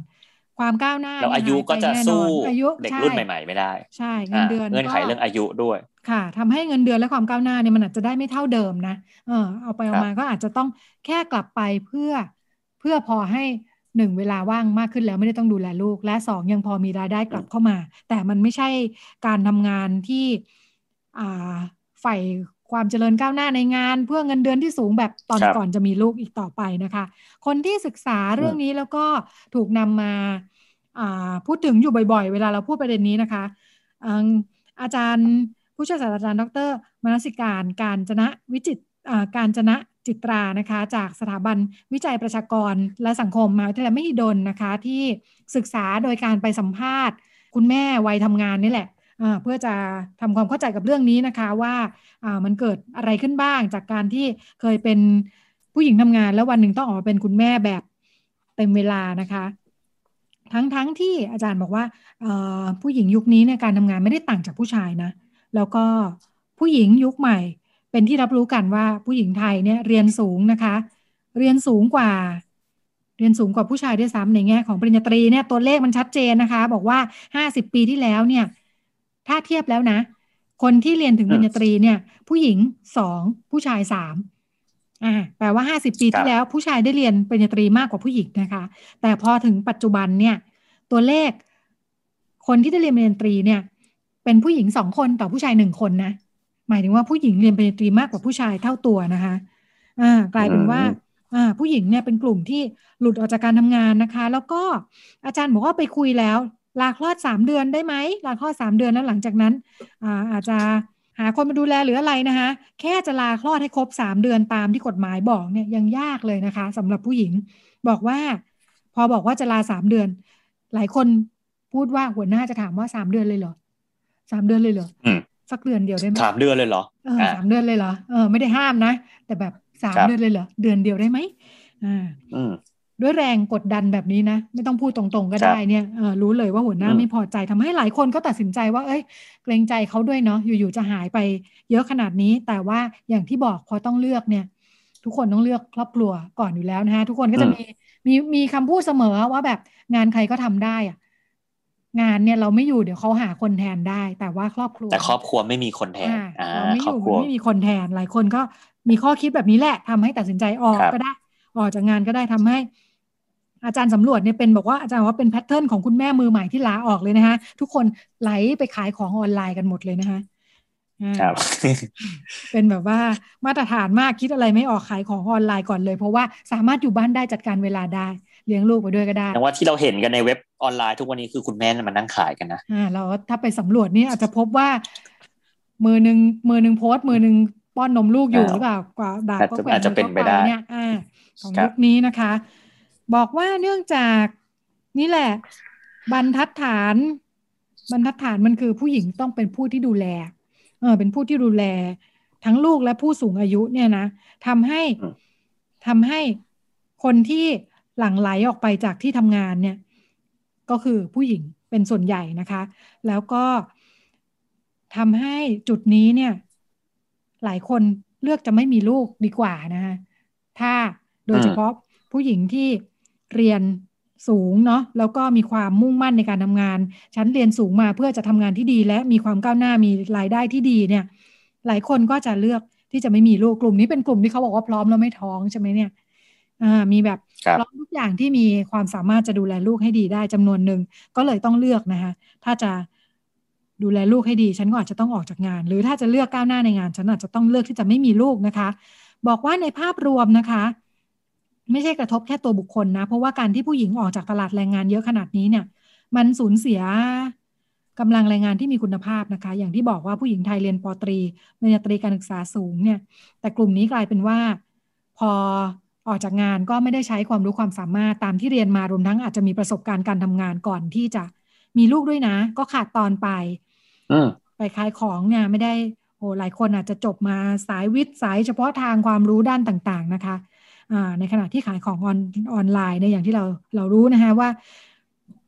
ความก้าวหน้าแล้วอายุก็จะสู้เด็กรุ่นใหม่ๆไม่ได้ใช่เงินเดือนเงื่อนไขเรื่องอายุด้วยค่ะทำให้เงินเดือนและความก้าวหน้าเนี่ยมันอาจจะได้ไม่เท่าเดิมนะเอาไปเอามาก็อาจจะต้องแค่กลับไปเพื่อพอให้1เวลาว่างมากขึ้นแล้วไม่ได้ต้องดูแลลูกและ2ยังพอมีรายได้กลับเข้ามาแต่มันไม่ใช่การทำงานที่ใฝ่ความเจริญก้าวหน้าในงานเพื่อเงินเดือนที่สูงแบบตอนก่อนจะมีลูกอีกต่อไปนะคะคนที่ศึกษาเรื่องนี้แล้วก็ถูกนำมาพูดถึงอยู่บ่อยๆเวลาเราพูดประเด็นนี้นะคะอาจารย์ผู้ช่วยศาสตราจารย์ดร.มนสิการการจนะจิตรานะคะจากสถาบันวิจัยประชากรและสังคมมหาวิทยาลัยมหิดลนะคะที่ศึกษาโดยการไปสัมภาษณ์คุณแม่วัยทำงานนี่แหละเพื่อจะทำความเข้าใจกับเรื่องนี้นะคะว่ามันเกิดอะไรขึ้นบ้างจากการที่เคยเป็นผู้หญิงทำงานแล้ววันหนึ่งต้องออกมาเป็นคุณแม่แบบเต็มเวลานะคะทั้งที่อาจารย์บอกว่าผู้หญิงยุคนี้เนี่ยการทำงานไม่ได้ต่างจากผู้ชายนะแล้วก็ผู้หญิงยุคใหม่เป็นที่รับรู้กันว่าผู้หญิงไทยเนี่ยเรียนสูงนะคะเรียนสูงกว่าผู้ชายด้วยซ้ำในแง่ของปริญญาตรีเนี่ยตัวเลขมันชัดเจนนะคะบอกว่า50ปีที่แล้วเนี่ยถ้าเทียบแล้วนะคนที่เรียนถึงปริญญาตรีเนี่ยผู้หญิง2ผู้ชาย3แปลว่า50ปีที่แล้วผู้ชายได้เรียนปริญญาตรีมากกว่าผู้หญิงนะคะแต่พอถึงปัจจุบันเนี่ยตัวเลขคนที่ได้เรียนปริญญาตรีเนี่ยเป็นผู้หญิง2คนต่อผู้ชาย1คนนะหมายถึงว่าผู้หญิงเรียนปริญญาตรีมากกว่าผู้ชายเท่าตัวนะคะกลายเป็นว่าผู้หญิงเนี่ยเป็นกลุ่มที่หลุดออกจากการทำงานนะคะแล้วก็อาจารย์บอกว่าไปคุยแล้วลาคลอด3เดือนได้ไหมลาคลอด3เดือนแล้วหลังจากนั้นอาจจะหาคนมาดูแลหรืออะไรนะคะแค่จะลาคลอดให้ครบ3เดือนตามที่กฎหมายบอกเนี่ยยังยากเลยนะคะสำหรับผู้หญิงบอกว่าพอบอกว่าจะลา3เดือนหลายคนพูดว่าหัวหน้าจะถามว่า3เดือนเลยเหรอ3เดือนเลยเหรอสักเดือนเดียวได้ไหม3เดือนเลยเหรอ3เดือนเลยเหรอไม่ได้ห้ามนะแต่แบบ3เดือนเลยเหรอเดือนเดียวได้ไหม ด้วยแรงกดดันแบบนี้นะไม่ต้องพูดตรงๆก็ได้เนี่ยรู้เลยว่าหัวหน้าไม่พอใจทำให้หลายคนก็ตัดสินใจว่าเอ้ยเกรงใจเขาด้วยเนาะอยู่ๆจะหายไปเยอะขนาดนี้แต่ว่าอย่างที่บอกพอต้องเลือกเนี่ยทุกคนต้องเลือกครอบครัวก่อนอยู่แล้วนะฮะทุกคนก็จะมีคำพูดเสมอว่าแบบงานใครก็ทำได้อะงานเนี่ยเราไม่อยู่เดี๋ยวเขาหาคนแทนได้แต่ว่าครอบครัวไม่มีคนแทนเราไม่อยู่ไม่มีคนแทนหลายคนก็มีข้อคิดแบบนี้แหละทำให้ตัดสินใจออกก็ได้ออกจากงานก็ได้ทำให้อาจารย์สำรวจเนี่ยเป็นบอกว่าอาจารย์ว่าเป็นแพทเทิร์นของคุณแม่มือใหม่ที่ลาออกเลยนะคะทุกคนไหลไปขายของออนไลน์กันหมดเลยนะคะเป็นแบบว่ามาตรฐานมากคิดอะไรไม่ออกขายของออนไลน์ก่อนเลยเพราะว่าสามารถอยู่บ้านได้จัดการเวลาได้เลี้ยงลูกไปด้วยก็ได้แต่ว่าที่เราเห็นกันในเว็บออนไลน์ทุกวันนี้คือคุณแม่มานั่งขายกันนะเราถ้าไปสำรวจนี่อาจจะพบว่ามือนึงโพสต์มือนึงป้อนนมลูกอยู่หรือเปล่ากว่าดาบก็แขวนอยู่ก็ได้เนี่ยของยุคนี้นะคะบอกว่าเนื่องจากนี่แหละบรรทัดฐานมันคือผู้หญิงต้องเป็นผู้ที่ดูแลเป็นผู้ที่ดูแลทั้งลูกและผู้สูงอายุเนี่ยนะทำให้คนที่หลั่งไหลออกไปจากที่ทำงานเนี่ยก็คือผู้หญิงเป็นส่วนใหญ่นะคะแล้วก็ทำให้จุดนี้เนี่ยหลายคนเลือกจะไม่มีลูกดีกว่านะคะถ้าโดยเฉพาะผู้หญิงที่เรียนสูงเนาะแล้วก็มีความมุ่งมั่นในการทำงานชั้นเรียนสูงมาเพื่อจะทำงานที่ดีและมีความก้าวหน้ามีรายได้ที่ดีเนี่ยหลายคนก็จะเลือกที่จะไม่มีลูกกลุ่มนี้เป็นกลุ่มที่เขาบอกว่าพร้อมแล้วไม่ท้องใช่ไหมเนี่ยมีแบบพร้อมทุกอย่างที่มีความสามารถจะดูแลลูกให้ดีได้จำนวนหนึ่งก็เลยต้องเลือกนะคะถ้าจะดูแลลูกให้ดีฉันก็อาจจะต้องออกจากงานหรือถ้าจะเลือกก้าวหน้าในงานฉันอาจจะต้องเลือกที่จะไม่มีลูกนะคะบอกว่าในภาพรวมนะคะไม่ใช่กระทบแค่ตัวบุคคลนะเพราะว่าการที่ผู้หญิงออกจากตลาดแรงงานเยอะขนาดนี้เนี่ยมันสูญเสียกำลังแรงงานที่มีคุณภาพนะคะอย่างที่บอกว่าผู้หญิงไทยเรียนป.ตรีปริญญาตรีการศึกษาสูงเนี่ยแต่กลุ่มนี้กลายเป็นว่าพอออกจากงานก็ไม่ได้ใช้ความรู้ความสามารถตามที่เรียนมารวมทั้งอาจจะมีประสบการณ์การทำงานก่อนที่จะมีลูกด้วยนะก็ขาดตอนไปขายของเนี่ยไม่ได้หลายคนอาจจะจบมาสายวิทย์สายเฉพาะทางความรู้ด้านต่างๆนะคะในขณะที่ขายของออนไลน์ในอย่างที่เรารู้นะคะว่า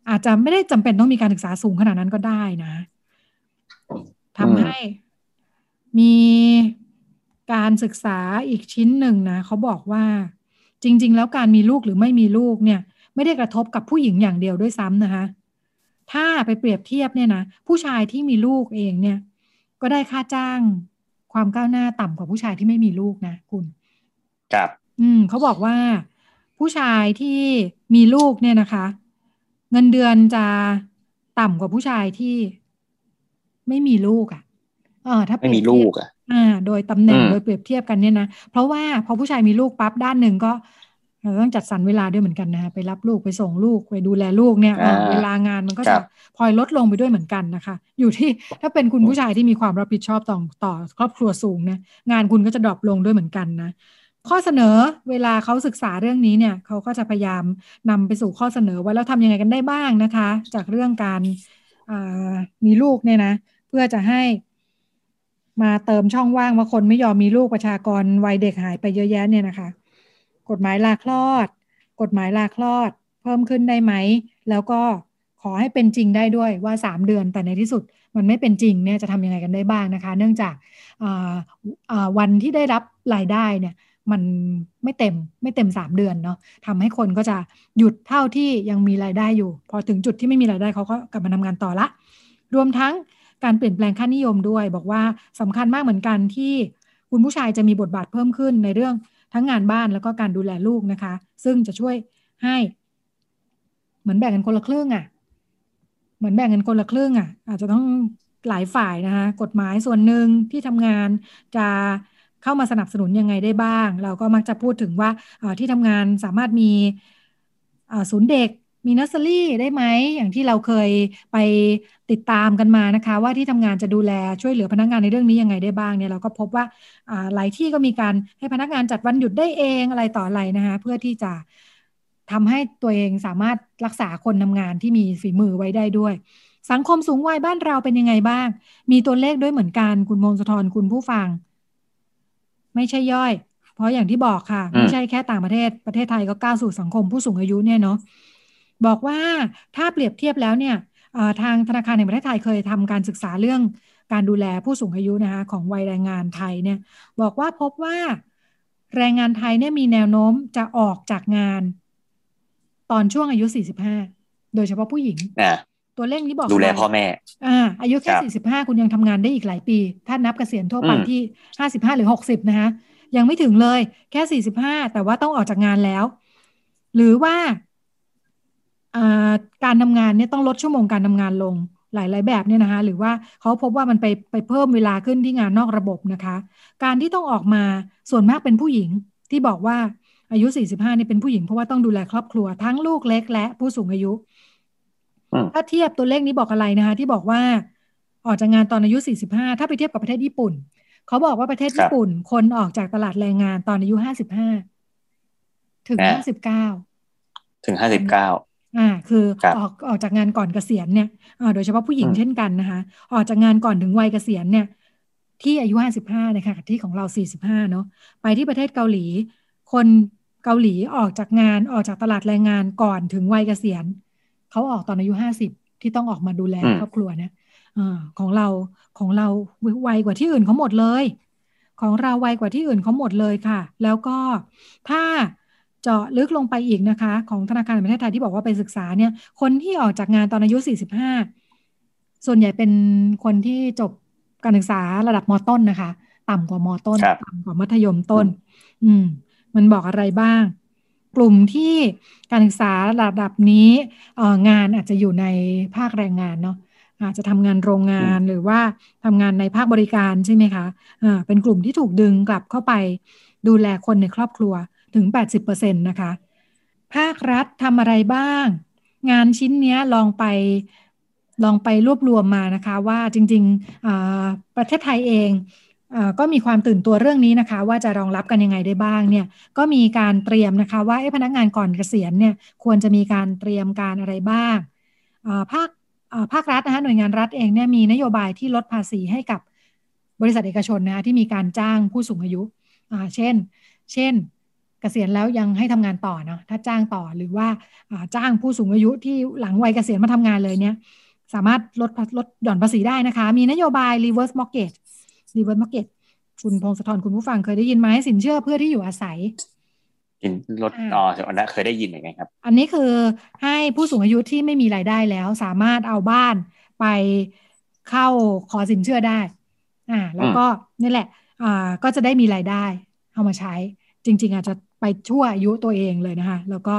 อาจจะไม่ได้จำเป็นต้องมีการศึกษาสูงขนาดนั้นก็ได้นะทำให้มีการศึกษาอีกชิ้นหนึ่งนะเขาบอกว่าจริงๆแล้วการมีลูกหรือไม่มีลูกเนี่ยไม่ได้กระทบกับผู้หญิงอย่างเดียวด้วยซ้ำนะคะถ้าไปเปรียบเทียบเนี่ยนะผู้ชายที่มีลูกเองเนี่ยก็ได้ค่าจ้างความก้าวหน้าต่ำกว่าผู้ชายที่ไม่มีลูกนะคุณครับเขาบอกว่าผู้ชายที่มีลูกเนี่ยนะคะเงินเดือนจะต่ำกว่าผู้ชายที่ไม่มีลูกอ่ะถ้าไม่มีลูกอ่ะโดยตำแหน่งโดยเปรียบเทียบกันเนี่ยนะเพราะว่าพอผู้ชายมีลูกปั๊บด้านหนึ่งก็ต้องจัดสรรเวลาด้วยเหมือนกันนะคะไปรับลูกไปส่งลูกไปดูแลลูกเนี่ยเวลางานมันก็จะพลอยลดลงไปด้วยเหมือนกันนะคะอยู่ที่ถ้าเป็นคุณผู้ชายที่มีความรับผิดชอบต่อครอบครัวสูงนะงานคุณก็จะดรอปลงด้วยเหมือนกันนะข้อเสนอเวลาเขาศึกษาเรื่องนี้เนี่ยเขาก็จะพยายามนำไปสู่ข้อเสนอว่าแล้วทำยังไงกันได้บ้างนะคะจากเรื่องการมีลูกเนี่ยนะเพื่อจะให้มาเติมช่องว่างว่าคนไม่ยอมมีลูกประชากรวัยเด็กหายไปเยอะแยะเนี่ยนะคะกฎหมายลาคลอดเพิ่มขึ้นได้ไหมแล้วก็ขอให้เป็นจริงได้ด้วยว่า3เดือนแต่ในที่สุดมันไม่เป็นจริงเนี่ยจะทำยังไงกันได้บ้างนะคะเนื่องจากวันที่ได้รับรายได้เนี่ยมันไม่เต็ม3เดือนเนาะทำให้คนก็จะหยุดเท่าที่ยังมีรายได้อยู่พอถึงจุดที่ไม่มีรายได้เขาก็กลับมาทำงานต่อละรวมทั้งการเปลี่ยนแปลงค่านิยมด้วยบอกว่าสำคัญมากเหมือนกันที่คุณผู้ชายจะมีบทบาทเพิ่มขึ้นในเรื่องทั้งงานบ้านแล้วก็การดูแลลูกนะคะซึ่งจะช่วยให้เหมือนแบ่งกันคนละครึ่งอ่ะอาจจะต้องหลายฝ่ายนะคะกฎหมายส่วนหนึ่งที่ทำงานจะเข้ามาสนับสนุนยังไงได้บ้างเราก็มักจะพูดถึงว่าที่ทำงานสามารถมีศูนย์เด็กมีเนอร์เซอรี่ได้ไหมอย่างที่เราเคยไปติดตามกันมานะคะว่าที่ทำงานจะดูแลช่วยเหลือพนักงานในเรื่องนี้ยังไงได้บ้างเนี่ยเราก็พบว่าหลายที่ก็มีการให้พนักงานจัดวันหยุดได้เองอะไรต่ออะไรนะคะเพื่อที่จะทำให้ตัวเองสามารถรักษาคนทำงานที่มีฝีมือไว้ได้ด้วยสังคมสูงวัยบ้านเราเป็นยังไงบ้างมีตัวเลขด้วยเหมือนกันคุณมงคลธรคุณผู้ฟังไม่ใช่ย่อย เพราะอย่างที่บอกค่ะไม่ใช่แค่ต่างประเทศประเทศไทยก็ก้าวสู่สังคมผู้สูงอายุเนี่ยเนาะบอกว่าถ้าเปรียบเทียบแล้วเนี่ยทางธนาคารแห่งประเทศไทยเคยทำการศึกษาเรื่องการดูแลผู้สูงอายุนะคะของวัยแรงงานไทยเนี่ยบอกว่าพบว่าแรงงานไทยเนี่ยมีแนวโน้มจะออกจากงานตอนช่วงอายุ45โดยเฉพาะผู้หญิงตัวเลขนี้บอกดูแลพ่อแม่อายุแค่45คุณยังทำงานได้อีกหลายปีถ้านับเกษียณทั่วไปที่55หรือ60นะคะยังไม่ถึงเลยแค่45แต่ว่าต้องออกจากงานแล้วหรือว่าการทำงานเนี่ยต้องลดชั่วโมงการทำงานลงหลายแบบเนี่ยนะคะหรือว่าเขาพบว่ามันไปเพิ่มเวลาขึ้นที่งานนอกระบบนะคะการที่ต้องออกมาส่วนมากเป็นผู้หญิงที่บอกว่าอายุ45นี่เป็นผู้หญิงเพราะว่าต้องดูแลครอบครัวทั้งลูกเล็กและผู้สูงอายุถ้าเทียบตัวเลขนี้บอกอะไรนะคะที่บอกว่าออกจากงานตอนอายุ45ถ้าไปเทียบกับประเทศญี่ปุ่นเขาบอกว่าประเทศญี่ปุ่นคนออกจากตลาดแรงงานตอนอายุ55ถึง59ถึง59คือออกจากงานก่อนเกษียณเนี่ยโดยเฉพาะผู้หญิงเช่นกันนะคะออกจากงานก่อนถึงวัยเกษียณเนี่ยที่อายุ55นะคะที่ของเรา45เนาะไปที่ประเทศเกาหลีคนเกาหลีออกจากงานออกจากตลาดแรงงานก่อนถึงวัยเกษียณเขาออกตอนอายุ50ที่ต้องออกมาดูแลครอบครัวนะของเราไวกว่าที่อื่นเขาหมดเลยของเราไวกว่าที่อื่นเขาหมดเลยค่ะแล้วก็ถ้าเจาะลึกลงไปอีกนะคะของธนาคารแห่งประเทศไทยที่บอกว่าไปศึกษาเนี่ยคนที่ออกจากงานตอนอายุ45ส่วนใหญ่เป็นคนที่จบการศึกษาระดับม.ต้นนะคะต่ำกว่าม.ต้นต่ำกว่ามัธยมต้นมันบอกอะไรบ้างกลุ่มที่การศึกษาระดับนี้งานอาจจะอยู่ในภาคแรงงานเนาะอาจจะทำงานโรงงานหรือว่าทำงานในภาคบริการใช่ไหมคะเป็นกลุ่มที่ถูกดึงกลับเข้าไปดูแลคนในครอบครัวถึง 80% นะคะภาครัฐทำอะไรบ้างงานชิ้นนี้ลองไปรวบรวมมานะคะว่าจริงๆประเทศไทยเองก็มีความตื่นตัวเรื่องนี้นะคะว่าจะรองรับกันยังไงได้บ้างเนี่ยก็มีการเตรียมนะคะว่าพนักงานก่อนเกษียณเนี่ยควรจะมีการเตรียมการอะไรบ้างภาครัฐนะคะหน่วยงานรัฐเองเนี่ยมีนโยบายที่ลดภาษีให้กับบริษัทเอกชนนะคะที่มีการจ้างผู้สูงอายุเช่นเกษียณแล้วยังให้ทำงานต่อเนาะถ้าจ้างต่อหรือว่าจ้างผู้สูงอายุที่หลังวัยเกษียณมาทำงานเลยเนี่ยสามารถลดหย่อนภาษีได้นะคะมีนโยบาย reverse mortgage คุณพงศธรคุณผู้ฟังเคยได้ยินไหมสินเชื่อเพื่อที่อยู่อาศัยสินลดอันนั้นเคยได้ยินอย่างไรครับอันนี้คือให้ผู้สูงอายุที่ไม่มีรายได้แล้วสามารถเอาบ้านไปเข้าขอสินเชื่อได้แล้วก็นี่แหละก็จะได้มีรายได้เอามาใช้จริงๆอาจจะไปชั่วอายุตัวเองเลยนะคะแล้วก็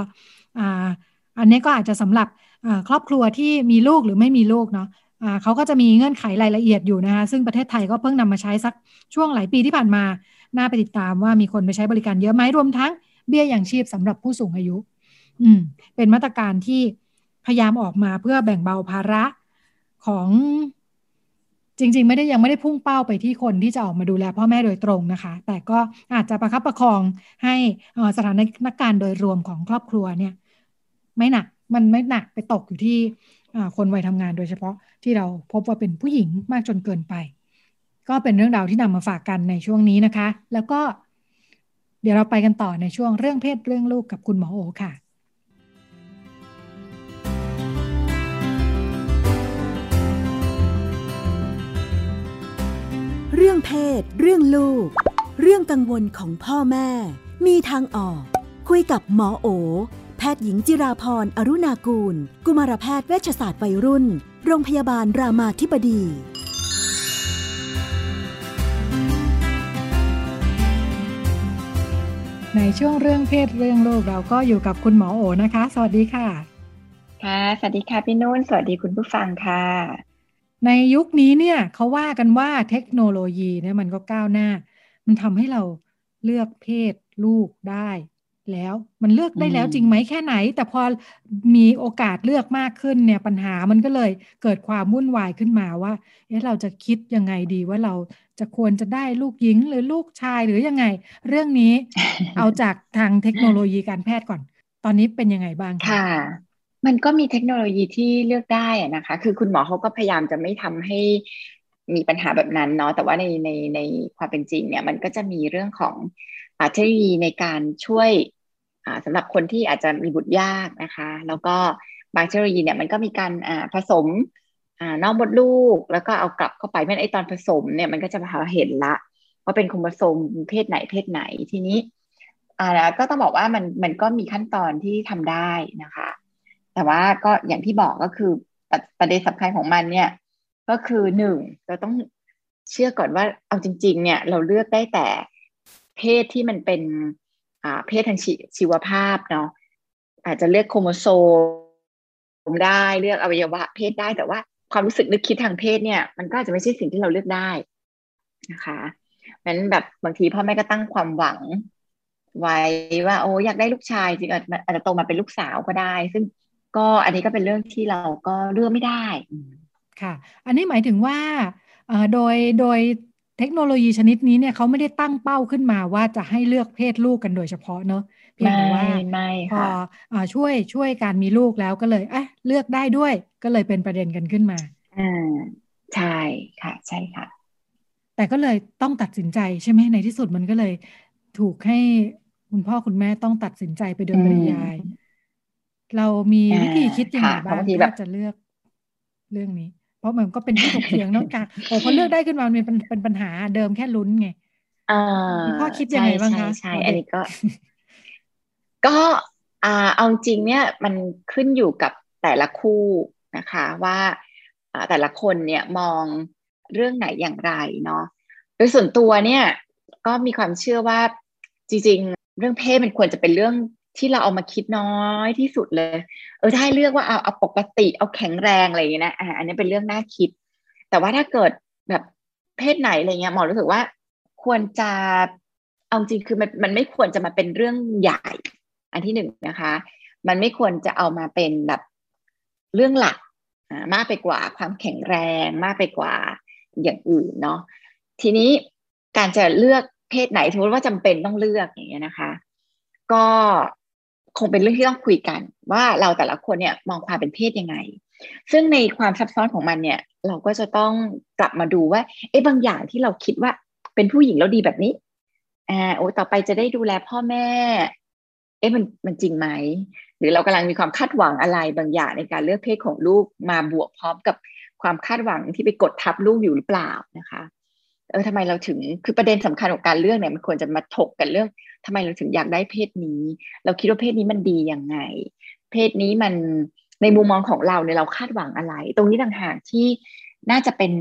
อันนี้ก็อาจจะสำหรับครอบครัวที่มีลูกหรือไม่มีลูกเนาะเขาก็จะมีเงื่อนไขรายละเอียดอยู่นะคะซึ่งประเทศไทยก็เพิ่งนำมาใช้สักช่วงหลายปีที่ผ่านมาน่าไปติดตามว่ามีคนไปใช้บริการเยอะไหมรวมทั้งเบี้ยยังชีพสำหรับผู้สูงอายุเป็นมาตรการที่พยายามออกมาเพื่อแบ่งเบาภาระของจริงๆยังไม่ได้พุ่งเป้าไปที่คนที่จะออกมาดูแลพ่อแม่โดยตรงนะคะแต่ก็อาจจะประคับประคองให้สถานการณ์โดยรวมของครอบครัวเนี่ยไม่หนักไปตกอยู่ที่คนวัยทำงานโดยเฉพาะที่เราพบว่าเป็นผู้หญิงมากจนเกินไปก็เป็นเรื่องราวที่นำมาฝากกันในช่วงนี้นะคะแล้วก็เดี๋ยวเราไปกันต่อในช่วงเรื่องเพศเรื่องลูกกับคุณหมอโอค่ะเรื่องเพศเรื่องลูกเรื่องกังวลของพ่อแม่มีทางออกคุยกับหมอโอแพทย์หญิงจิราพรอรุณากูลกุมารแพทย์เวชศาสตร์วัยรุ่นโรงพยาบาลรามาธิบดีในช่วงเรื่องเพศเรื่องลูกเราก็อยู่กับคุณหมอโอนะคะสวัสดีค่ะค่ะสวัสดีค่ะพี่นุ่นสวัสดีคุณผู้ฟังค่ะในยุคนี้เนี่ยเขาว่ากันว่าเทคโนโลยีเนี่ยมันก็ก้าวหน้ามันทำให้เราเลือกเพศลูกได้แล้วมันเลือกได้แล้วจริงไหมแค่ไหนแต่พอมีโอกาสเลือกมากขึ้นเนี่ยปัญหามันก็เลยเกิดความวุ่นวายขึ้นมาว่าเราจะคิดยังไงดีว่าเราจะควรจะได้ลูกหญิงหรือลูกชายหรือยังไงเรื่องนี้ เอาจากทางเทคโนโลยีการแพทย์ก่อนตอนนี้เป็นยังไงบ้างค่ะมันก็มีเทคโนโลยีที่เลือกได้นะคะคือคุณหมอเขาก็พยายามจะไม่ทำให้มีปัญหาแบบนั้นเนาะแต่ว่าในความเป็นจริงเนี่ยมันก็จะมีเรื่องของ เทคโนโลยีในการช่วยสำหรับคนที่อาจจะมีบุตรยากนะคะแล้วก็บางเทคโนโลยีเนี่ยมันก็มีการผสมนอกมดลูกแล้วก็เอากลับเข้าไปแม้ไอตอนผสมเนี่ยมันก็จะเห็นละว่าเป็นโครโมโซมเพศไหนทีนี้ก็ต้องบอกว่ามันก็มีขั้นตอนที่ทำได้นะคะแต่ว่าก็อย่างที่บอกก็คือประเด็นสำคัญของมันเนี่ยก็คือหนึ่งเราต้องเชื่อก่อนว่าเอาจริงๆเนี่ยเราเลือกได้แต่เพศที่มันเป็นเพศทางชีวภาพเนาะอาจจะเลือกโครโมโซมได้เลือกอวัยวะเพศได้แต่ว่าความรู้สึกนึกคิดทางเพศเนี่ยมันก็อาจจะไม่ใช่สิ่งที่เราเลือกได้นะคะเพราะฉะนั้นแบบบางทีพ่อแม่ก็ตั้งความหวังไว้ว่าโอ้อยากได้ลูกชายจริงอาจจะโตมาเป็นลูกสาวก็ได้ซึ่งก็อันนี้ก็เป็นเรื่องที่เราก็เลือกไม่ได้ค่ะอันนี้หมายถึงว่าโดยเทคโนโลยีชนิดนี้เนี่ยเขาไม่ได้ตั้งเป้าขึ้นมาว่าจะให้เลือกเพศลูกกันโดยเฉพาะเนอะเพียงแต่ว่าพอช่วยการมีลูกแล้วก็เลยเลือกได้ด้วยก็เลยเป็นประเด็นกันขึ้นมาใช่ค่ะใช่ค่ะแต่ก็เลยต้องตัดสินใจใช่ไหมในที่สุดมันก็เลยถูกให้คุณพ่อคุณแม่ต้องตัดสินใจไปโดยปริยายเรามีวิธีคิดยังไงบ้างที่จะเลือกเรื่องนี้เพราะมันก็เป็นข้อถกเถียงนอกจากโอ้พอเลือกได้ขึ้นมามันเป็นปัญหาเดิมแค่ลุ้นไงข้อคิดยังไงบ้างคะใช่อันนี้ก็เอาจริงเนี่ยมันขึ้นอยู่กับแต่ละคู่นะคะว่าแต่ละคนเนี่ยมองเรื่องไหนอย่างไรเนาะโดยส่วนตัวเนี่ยก็มีความเชื่อว่าจริงๆเรื่องเพศมันควรจะเป็นเรื่องที่เราเอามาคิดน้อยที่สุดเลยถ้าให้เลือกว่าเอาปกติเอาแข็งแรงอะไรอย่างนี้นะอันนี้เป็นเรื่องน่าคิดแต่ว่าถ้าเกิดแบบเพศไหนอะไรเงี้ยหมอรู้สึกว่าควรจะเอาจริงคือมันไม่ควรจะมาเป็นเรื่องใหญ่อันที่หนึ่งนะคะมันไม่ควรจะเอามาเป็นแบบเรื่องหลักมากไปกว่าความแข็งแรงมากไปกว่าอย่างอื่นเนาะทีนี้การจะเลือกเพศไหนถือว่าจำเป็นต้องเลือกอย่างเงี้ยนะคะก็คงเป็นเรื่องที่ต้องคุยกันว่าเราแต่ละคนเนี่ยมองความเป็นเพศยังไงซึ่งในความซับซ้อนของมันเนี่ยเราก็จะต้องกลับมาดูว่าบางอย่างที่เราคิดว่าเป็นผู้หญิงแล้วดีแบบนี้โอ้ต่อไปจะได้ดูแลพ่อแม่มันจริงไหมหรือเรากำลังมีความคาดหวังอะไรบางอย่างในการเลือกเพศของลูกมาบวกพร้อมกับความคาดหวังที่ไปกดทับลูกอยู่หรือเปล่านะคะทำไมเราถึงคือประเด็นสำคัญของการเลือกเนี่ยมันควรจะมาถกกันเรื่องทำไมเราถึงอยากได้เพศนี้เราคิดว่าเพศนี้มันดียังไงเพศนี้มันในมุมมองของเราเนี่ยเราคาดหวังอะไรตรงนี้ต่างหากที่น่าจะเป็น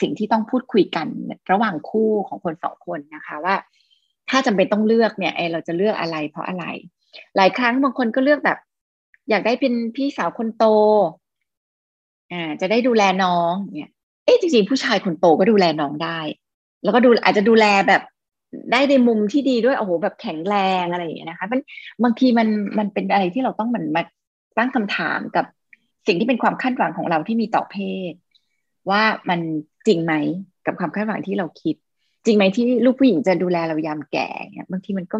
สิ่งที่ต้องพูดคุยกันระหว่างคู่ของคนสองคนนะคะว่าถ้าจำเป็นต้องเลือกเนี่ยเราจะเลือกอะไรเพราะอะไรหลายครั้งบางคนก็เลือกแบบอยากได้เป็นพี่สาวคนโตจะได้ดูแลน้องเนี่ยจริงๆผู้ชายคนโตก็ดูแลน้องได้แล้วก็ดูอาจจะดูแลแบบได้ในมุมที่ดีด้วยโอ้โหแบบแข็งแรงอะไรอย่างเงี้ยนะคะบางทีมันเป็นอะไรที่เราต้องมันมาตั้งคำถามกับสิ่งที่เป็นความคาดหวังของเราที่มีต่อเพศว่ามันจริงไหมกับความคาดหวังที่เราคิดจริงไหมที่ลูกผู้หญิงจะดูแลเรายามแก่เนี่ยบางทีมันก็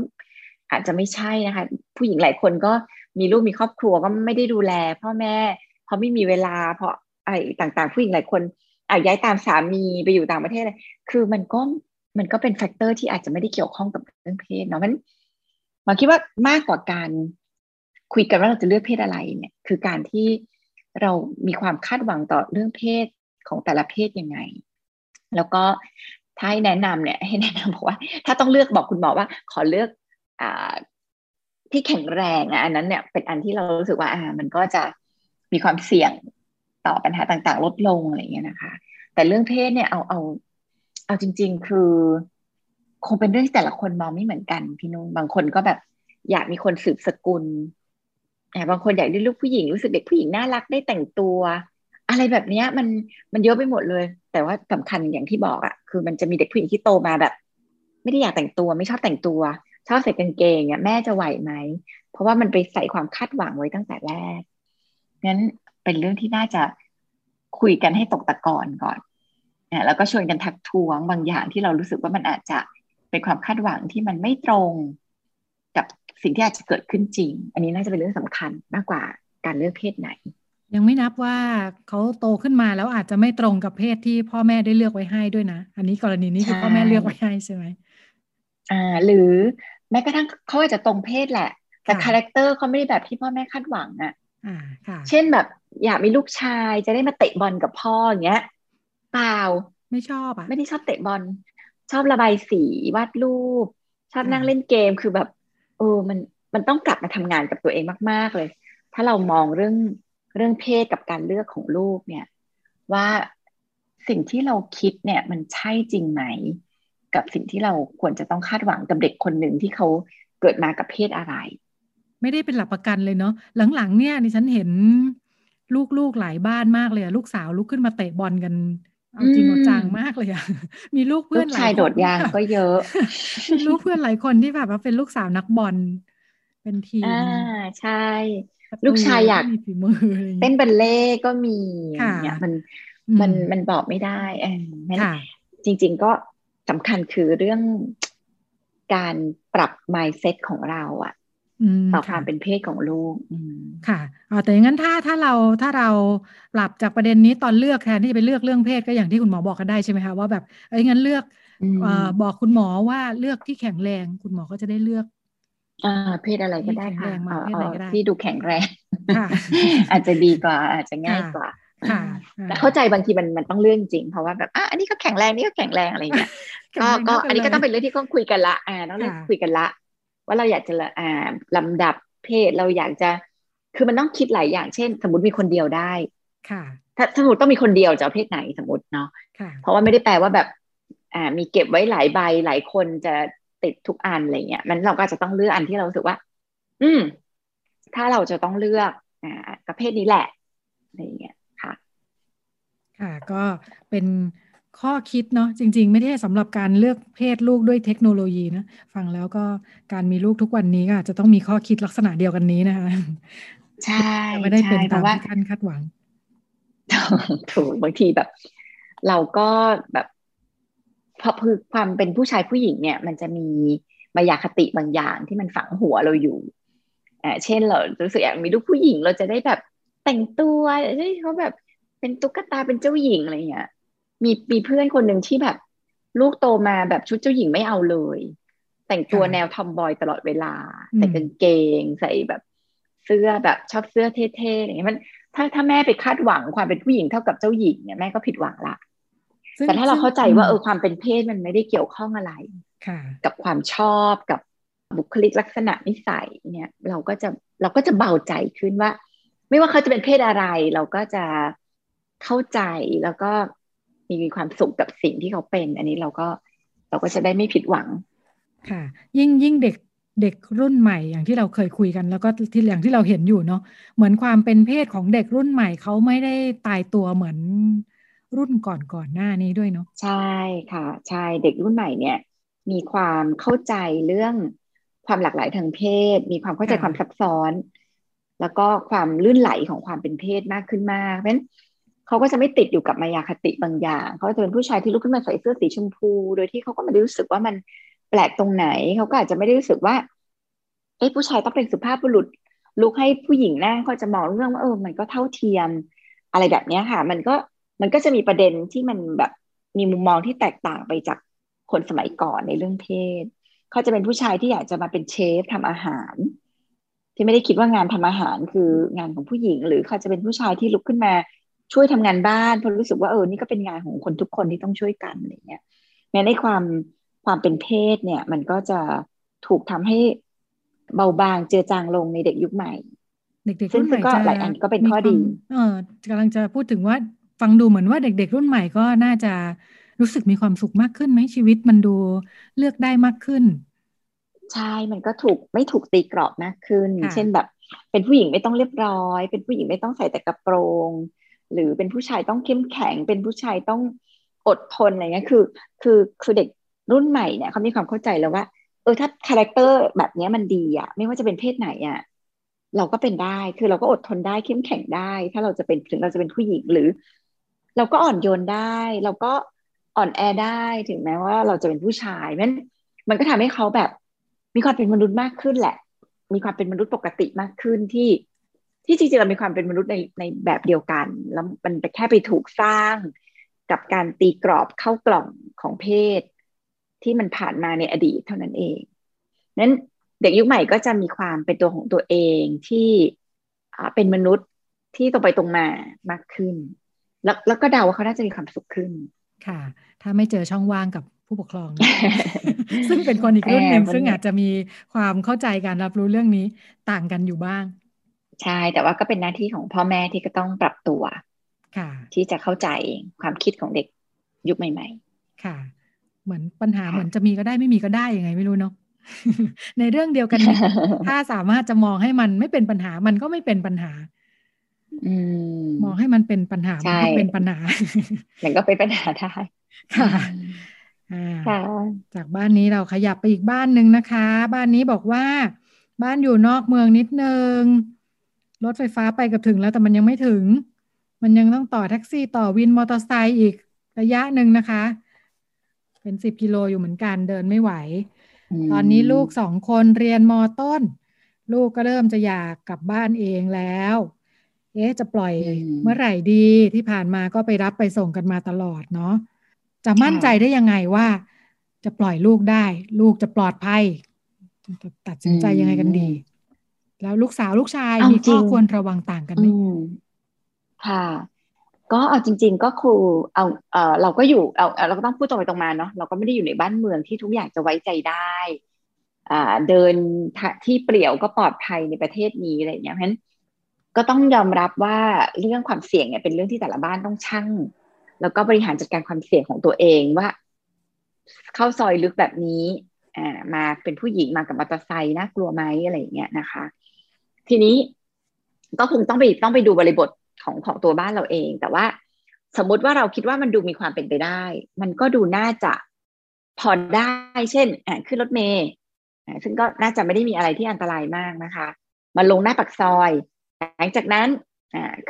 อาจจะไม่ใช่นะคะผู้หญิงหลายคนก็มีลูกมีครอบครัวก็ไม่ได้ดูแลพ่อแม่เพราะไม่มีเวลาเพราะอะไรต่างๆผู้หญิงหลายคนย้ายตามสามีไปอยู่ต่างประเทศเลยคือมันก็เป็นแฟกเตอร์ที่อาจจะไม่ได้เกี่ยวข้องกับเรื่องเพศเนาะมันหมอคิดว่ามากกว่าการคุยกันว่าเราจะเลือกเพศอะไรเนี่ยคือการที่เรามีความคาดหวังต่อเรื่องเพศของแต่ละเพศยังไงแล้วก็ถ้าให้แนะนำเนี่ยให้แนะนำบอกว่าถ้าต้องเลือกบอกคุณหมอว่าขอเลือกที่แข็งแรงนะอันนั้นเนี่ยเป็นอันที่เรารู้สึกว่ามันก็จะมีความเสี่ยงต่อปัญหาต่างๆลดลงอะไรอย่างเงี้ยนะคะแต่เรื่องเพศเนี่ยเอาจริงๆคือคงเป็นเรื่องที่แต่ละคนมองไม่เหมือนกันพี่นุ้ยบางคนก็แบบอยากมีคนสืบสกุลบางคนอยากได้ลูกผู้หญิงรู้สึกเด็กผู้หญิงน่ารักได้แต่งตัวอะไรแบบเนี้ยมันเยอะไปหมดเลยแต่ว่าสำคัญอย่างที่บอกอ่ะคือมันจะมีเด็กผู้หญิงที่โตมาแบบไม่ได้อยากแต่งตัวไม่ชอบแต่งตัวชอบใส่กางเกงเนี่ยแม่จะไหวไหมเพราะว่ามันไปใส่ความคาดหวังไว้ตั้งแต่แรกงั้นเป็นเรื่องที่น่าจะคุยกันให้ตกตะกอนก่อนแล้วก็ชวนกันทักท้วงบางอย่างที่เรารู้สึกว่ามันอาจจะเป็นความคาดหวังที่มันไม่ตรงกับสิ่งที่อาจจะเกิดขึ้นจริงอันนี้น่าจะเป็นเรื่องสำคัญมากกว่าการเลือกเพศไหนยังไม่นับว่าเขาโตขึ้นมาแล้วอาจจะไม่ตรงกับเพศที่พ่อแม่ได้เลือกไว้ให้ด้วยนะอันนี้กรณีนี้คือพ่อแม่เลือกไว้ให้ใช่ไหมหรือ แม้กระทั่งเขาอาจจะตรงเพศแหละแต่คาแรคเตอร์เขาไม่ได้แบบที่พ่อแม่คาดหวังอ่ะเช่นแบบอยากมีลูกชายจะได้มาเตะบอลกับพ่ออย่างเงี้ยเปล่าไม่ชอบอ่ะไม่ได้ชอบเตะบอลชอบระบายสีวาดรูปชอบนั่งเล่นเกมคือแบบมันต้องกลับมาทำงานกับตัวเองมากๆเลยถ้าเรามองเรื่องเพศกับการเลือกของลูกเนี่ยว่าสิ่งที่เราคิดเนี่ยมันใช่จริงไหมกับสิ่งที่เราควรจะต้องคาดหวังกับเด็กคนหนึ่งที่เขาเกิดมากับเพศอะไรไม่ได้เป็นหลักประกันเลยเนาะหลังๆเนี่ยดิฉันเห็นลูกๆหลายบ้านมากเลยอะลูกสาวลุกขึ้นมาเตะบอลกันเอาจริงเอาจังมากเลยอะมีลูกเพื่อนหลายคนชายโดดยางก็เยอะลูกเพื่อนหลายคนที่แบบว่าเป็นลูกสาวนักบอลเป็นทีมใช่ลูกชายอยากเต้นบัลเล่ต์ก็มีเนี่ยมันบอกไม่ได้จริงๆก็สำคัญคือเรื่องการปรับ mindset ของเราอะต่อความเป็นเพศของลูกค่ะแต่อย่างนั้นถ้าเราปรับจากประเด็นนี้ตอนเลือกแทนที่จะไปเลือกเรื่องเพศก็อย่างที่คุณหมอบอกกันได้ใช่ไหมคะว่าแบบงั้นเลือกบอกคุณหมอว่าเลือกที่แข็งแรงคุณหมอก็จะได้เลือกเพศอะไรก็ได้ค่ะที่ดูแข็งแรงอาจจะดีกว่าอาจจะง่ายกว่าแต่เข้าใจบางทีมันต้องเรื่องจริงเพราะว่าแบบอันนี้ก็แข็งแรงนี่ก็แข็งแรงอะไรอย่างเงี้ยก็อันนี้ก็ต้องเป็นเรื่องที่ต้องคุยกันละต้องเรื่องคุยกันละว่าเราอยากจะลำดับเพศเราอยากจะคือมันต้องคิดหลายอย่างเช่นสมมติมีคนเดียวได้ค่ะถ้าสมมติต้องมีคนเดียวจะเอาเพศไหนสมมติเนาะเพราะว่าไม่ได้แปลว่าแบบมีเก็บไว้หลายใบหลายคนจะติดทุกอันอะไรเงี้ยมันเราก็จะต้องเลือกอันที่เรารู้สึกว่าถ้าเราจะต้องเลือกประเภทนี้แหละอะไรเงี้ยค่ะก็เป็นข้อคิดเนาะจริงๆไม่ได้สำหรับการเลือกเพศลูกด้วยเทคโนโลยีนะฟังแล้วก็การมีลูกทุกวันนี้ก็อาจจะต้องมีข้อคิดลักษณะเดียวกันนี้นะคะใช่ไม่ได้เป็นตามที่ท่านคาดหวังถูกบางทีแบบเราก็แบบเพราะคือความเป็นผู้ชายผู้หญิงเนี่ยมันจะมีมายาคติบางอย่างที่มันฝังหัวเราอยู่เช่นเรารู้สึกอยากมีลูกผู้หญิงเราจะได้แบบแต่งตัวได้เขาแบบเป็นตุ๊กตาเป็นเจ้าหญิงอะไรอย่างเงี้ยมีเพื่อนคนหนึ่งที่แบบลูกโตมาแบบชุดเจ้าหญิงไม่เอาเลยแต่งตัวแนวทอมบอยตลอดเวลาใส่กางเกงใส่แบบเสื้อแบบชอบเสื้อเท่ๆอย่างเงี้ยมันถ้าแม่ไปคาดหวังความเป็นผู้หญิงเท่ากับเจ้าหญิงเนี่ยแม่ก็ผิดหวังละแต่ถ้าเราเข้าใจว่าความเป็นเพศมันไม่ได้เกี่ยวข้องอะไรกับความชอบกับบุคลิกลักษณะนิสัยเนี่ยเราก็จะเบาใจขึ้นว่าไม่ว่าเขาจะเป็นเพศอะไรเราก็จะเข้าใจแล้วก็มีความสุขกับสิ่งที่เขาเป็นอันนี้เราก็จะได้ไม่ผิดหวังค่ะยิ่งเด็กเด็กรุ่นใหม่อย่างที่เราเคยคุยกันแล้วก็ที่อย่างที่เราเห็นอยู่เนาะเหมือนความเป็นเพศของเด็กรุ่นใหม่เขาไม่ได้ตายตัวเหมือนรุ่นก่อนหน้านี้ด้วยเนาะใช่ค่ะใช่เด็กรุ่นใหม่เนี่ยมีความเข้าใจเรื่องความหลากหลายทางเพศมีความเข้าใจความซับซ้อนแล้วก็ความลื่นไหลของความเป็นเพศมากขึ้นมากเพราะฉะนั้นเขาก็จะไม่ติดอยู่กับมายาคติบางอย่างเขาจะเป็นผู้ชายที่ลุกขึ้นมาใส่เสื้อสีชมพูโดยที่เขาก็ไม่ได้รู้สึกว่ามันแปลกตรงไหนเขาก็อาจจะไม่ได้รู้สึกว่าผู้ชายต้องเป็นสุภาพบุรุษลุกให้ผู้หญิงนั่งเขาจะมองเรื่องว่ามันก็เท่าเทียมอะไรแบบนี้ค่ะมันก็จะมีประเด็นที่มันแบบมีมุมมองที่แตกต่างไปจากคนสมัยก่อนในเรื่องเพศเขาจะเป็นผู้ชายที่อยากจะมาเป็นเชฟทำอาหารที่ไม่ได้คิดว่างานทำอาหารคืองานของผู้หญิงหรือเขาจะเป็นผู้ชายที่ลุกขึ้นมาช่วยทำงานบ้านเพราะรู้สึกว่านี่ก็เป็นงานของคนทุกคนที่ต้องช่วยกันอะไรเงี้ยแม้ในความเป็นเพศเนี่ยมันก็จะถูกทำให้เบาบางเจือจางลงในเด็กยุคใหม่เด็กๆรุ่นใหม่ก็หลายอันก็เป็นข้อดีกำลังจะพูดถึงว่าฟังดูเหมือนว่าเด็กๆรุ่นใหม่ก็น่าจะรู้สึกมีความสุขมากขึ้นไหมชีวิตมันดูเลือกได้มากขึ้นใช่มันก็ถูกไม่ถูกตีกรอบมากขึ้นเช่นแบบเป็นผู้หญิงไม่ต้องเรียบร้อยเป็นผู้หญิงไม่ต้องใส่แต่กระโปรงหรือเป็นผู้ชายต้องเข้มแข็งเป็นผู้ชายต้องอดทนอะไรเงี้ยคือเด็กรุ่นใหม่เนี่ยเขามีความเข้าใจแล้วว่าถ้าคาแรคเตอร์แบบนี้มันดีอ่ะไม่ว่าจะเป็นเพศไหนอ่ะเราก็เป็นได้คือเราก็อดทนได้เข้มแข็งได้ถ้าเราจะเป็นถึงเราจะเป็นผู้หญิงหรือเราก็อ่อนโยนได้เราก็อ่อนแอได้ถึงแม้ว่าเราจะเป็นผู้ชายมันก็ทำให้เขาแบบมีความเป็นมนุษย์มากขึ้นแหละมีความเป็นมนุษย์ปกติมากขึ้นที่จริงๆเรามีความเป็นมนุษย์ในแบบเดียวกันแล้วมันแค่ไปถูกสร้างกับการตีกรอบเข้ากล่องของเพศที่มันผ่านมาในอดีตเท่านั้นเอง นั้นเด็กยุคใหม่ก็จะมีความเป็นตัวของตัวเองที่เป็นมนุษย์ที่ตรงไปตรงมามากขึ้นแล้วก็เดาว่าเขาน่าจะมีความสุขขึ้นค่ะถ้าไม่เจอช่องว่างกับผู้ปกครอง ซึ่งเป็นคนอีกรุ่นหนึ่ง ซึ่งอาจจะมีความเข้าใจการรับรู้เรื่องนี้ต่างกันอยู่บ้างใช่แต่ว่าก็เป็นหน้าที่ของพ่อแม่ที่ก็ต้องปรับตัวค่ะที่จะเข้าใจความคิดของเด็กยุคใหม่ๆค่ะเหมือนปัญหาเหมือนจะมีก็ได้ไม่มีก็ได้ยังไงไม่รู้เนาะ ในเรื่องเดียวกัน ถ้าสามารถจะมองให้มันไม่เป็นปัญหามันก็ไม่เป็นปัญหามองให้มันเป็นปัญหามันก็เป็นปัญหามันก็เป็นปัญหาได้ค่ะจากบ้านนี้เราขยับไปอีกบ้านนึงนะคะบ้านนี้บอกว่าบ้านอยู่นอกเมืองนิดนึงรถไฟฟ้าไปกับถึงแล้วแต่มันยังไม่ถึงมันยังต้องต่อแท็กซี่ต่อวินมอเตอร์ไซค์อีกระยะนึงนะคะเป็น10 กิโลอยู่เหมือนกันเดินไม่ไหวตอนนี้ลูก2 คนเรียนม.ต้นลูกก็เริ่มจะอยากกลับบ้านเองแล้วจะปล่อยเมื่อไหร่ดีที่ผ่านมาก็ไปรับไปส่งกันมาตลอดเนาะจะมั่นใจได้ยังไงว่าจะปล่อยลูกได้ลูกจะปลอดภัยตัดสินใจยังไงกันดีแล้วลูกสาวลูกชายมีข้อควรระวังต่างกันไหมค่ะก็เอาจริงๆก็ครูเราก็อยู่เราก็ต้องพูดตรงไปตรงมาเนาะเราก็ไม่ได้อยู่ในบ้านเมืองที่ทุกอย่างจะไว้ใจได้เดินที่เปลี่ยวก็ปลอดภัยในประเทศนี้อะไรอย่างเงี้ยเพราะฉะนั้นก็ต้องยอมรับว่าเรื่องความเสี่ยงเนี่ยเป็นเรื่องที่แต่ละบ้านต้องชั่งแล้วก็บริหารจัดการความเสี่ยงของตัวเองว่าเข้าซอยลึกแบบนี้มาเป็นผู้หญิงมากับมอเตอร์ไซค์น่ากลัวไหมอะไรอย่างเงี้ยนะคะทีนี้ก็คงต้องไปดูบริบทของตัวบ้านเราเองแต่ว่าสมมติว่าเราคิดว่ามันดูมีความเป็นไปได้มันก็ดูน่าจะพอได้เช่นขึ้นรถเมล์ซึ่งก็น่าจะไม่ได้มีอะไรที่อันตรายมากนะคะมาลงหน้าปากซอยหลังจากนั้น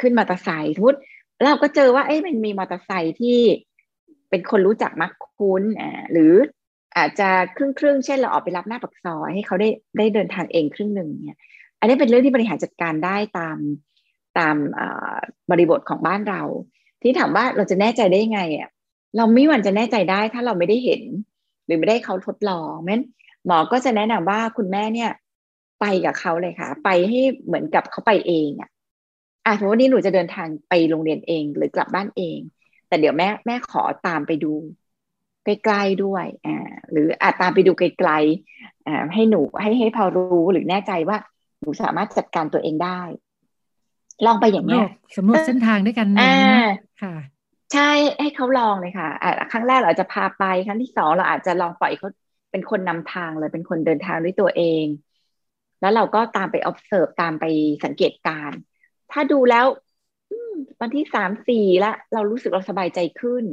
ขึ้นมอเตอร์ไซค์ทุกเราก็เจอว่ามันมีมอเตอร์ไซค์ที่เป็นคนรู้จักมักคุ้นหรืออาจจะครึ่งเช่นเราออกไปรับหน้าปากซอยให้เขาได้เดินทางเองครึ่งหนึ่งเนี่ยอันนี้เป็นเรื่องที่บริหารจัดการได้ตามบริบทของบ้านเราที่ถามว่าเราจะแน่ใจได้ไงอ่ะเราไม่วันจะแน่ใจได้ถ้าเราไม่ได้เห็นหรือไม่ได้เขาทดลองงั้นหมอก็จะแนะนำว่าคุณแม่เนี่ยไปกับเขาเลยค่ะไปให้เหมือนกับเขาไปเองอ่ะสมมติวันนี้หนูจะเดินทางไปโรงเรียนเองหรือกลับบ้านเองแต่เดี๋ยวแม่ขอตามไปดูใกล้ๆด้วยหรืออาจตามไปดูไกลๆให้หนูให้พอรู้หรือแน่ใจว่าหนูสามารถจัดการตัวเองได้ลองไปอย่างเงี้ยสำรวจเส้นทางด้วยกันนะค่ะใช่ให้เขาลองเลยค่ะครั้งแรกเราจะพาไปครั้งที่2เราอาจจะลองปล่อยเขาเป็นคนนำทางเลยเป็นคนเดินทางด้วยตัวเองแล้วเราก็ตามไป observe ตามไปสังเกตการณ์ถ้าดูแล้ววันที่ 3-4 แล้วเรารู้สึกเราสบายใจขึ้น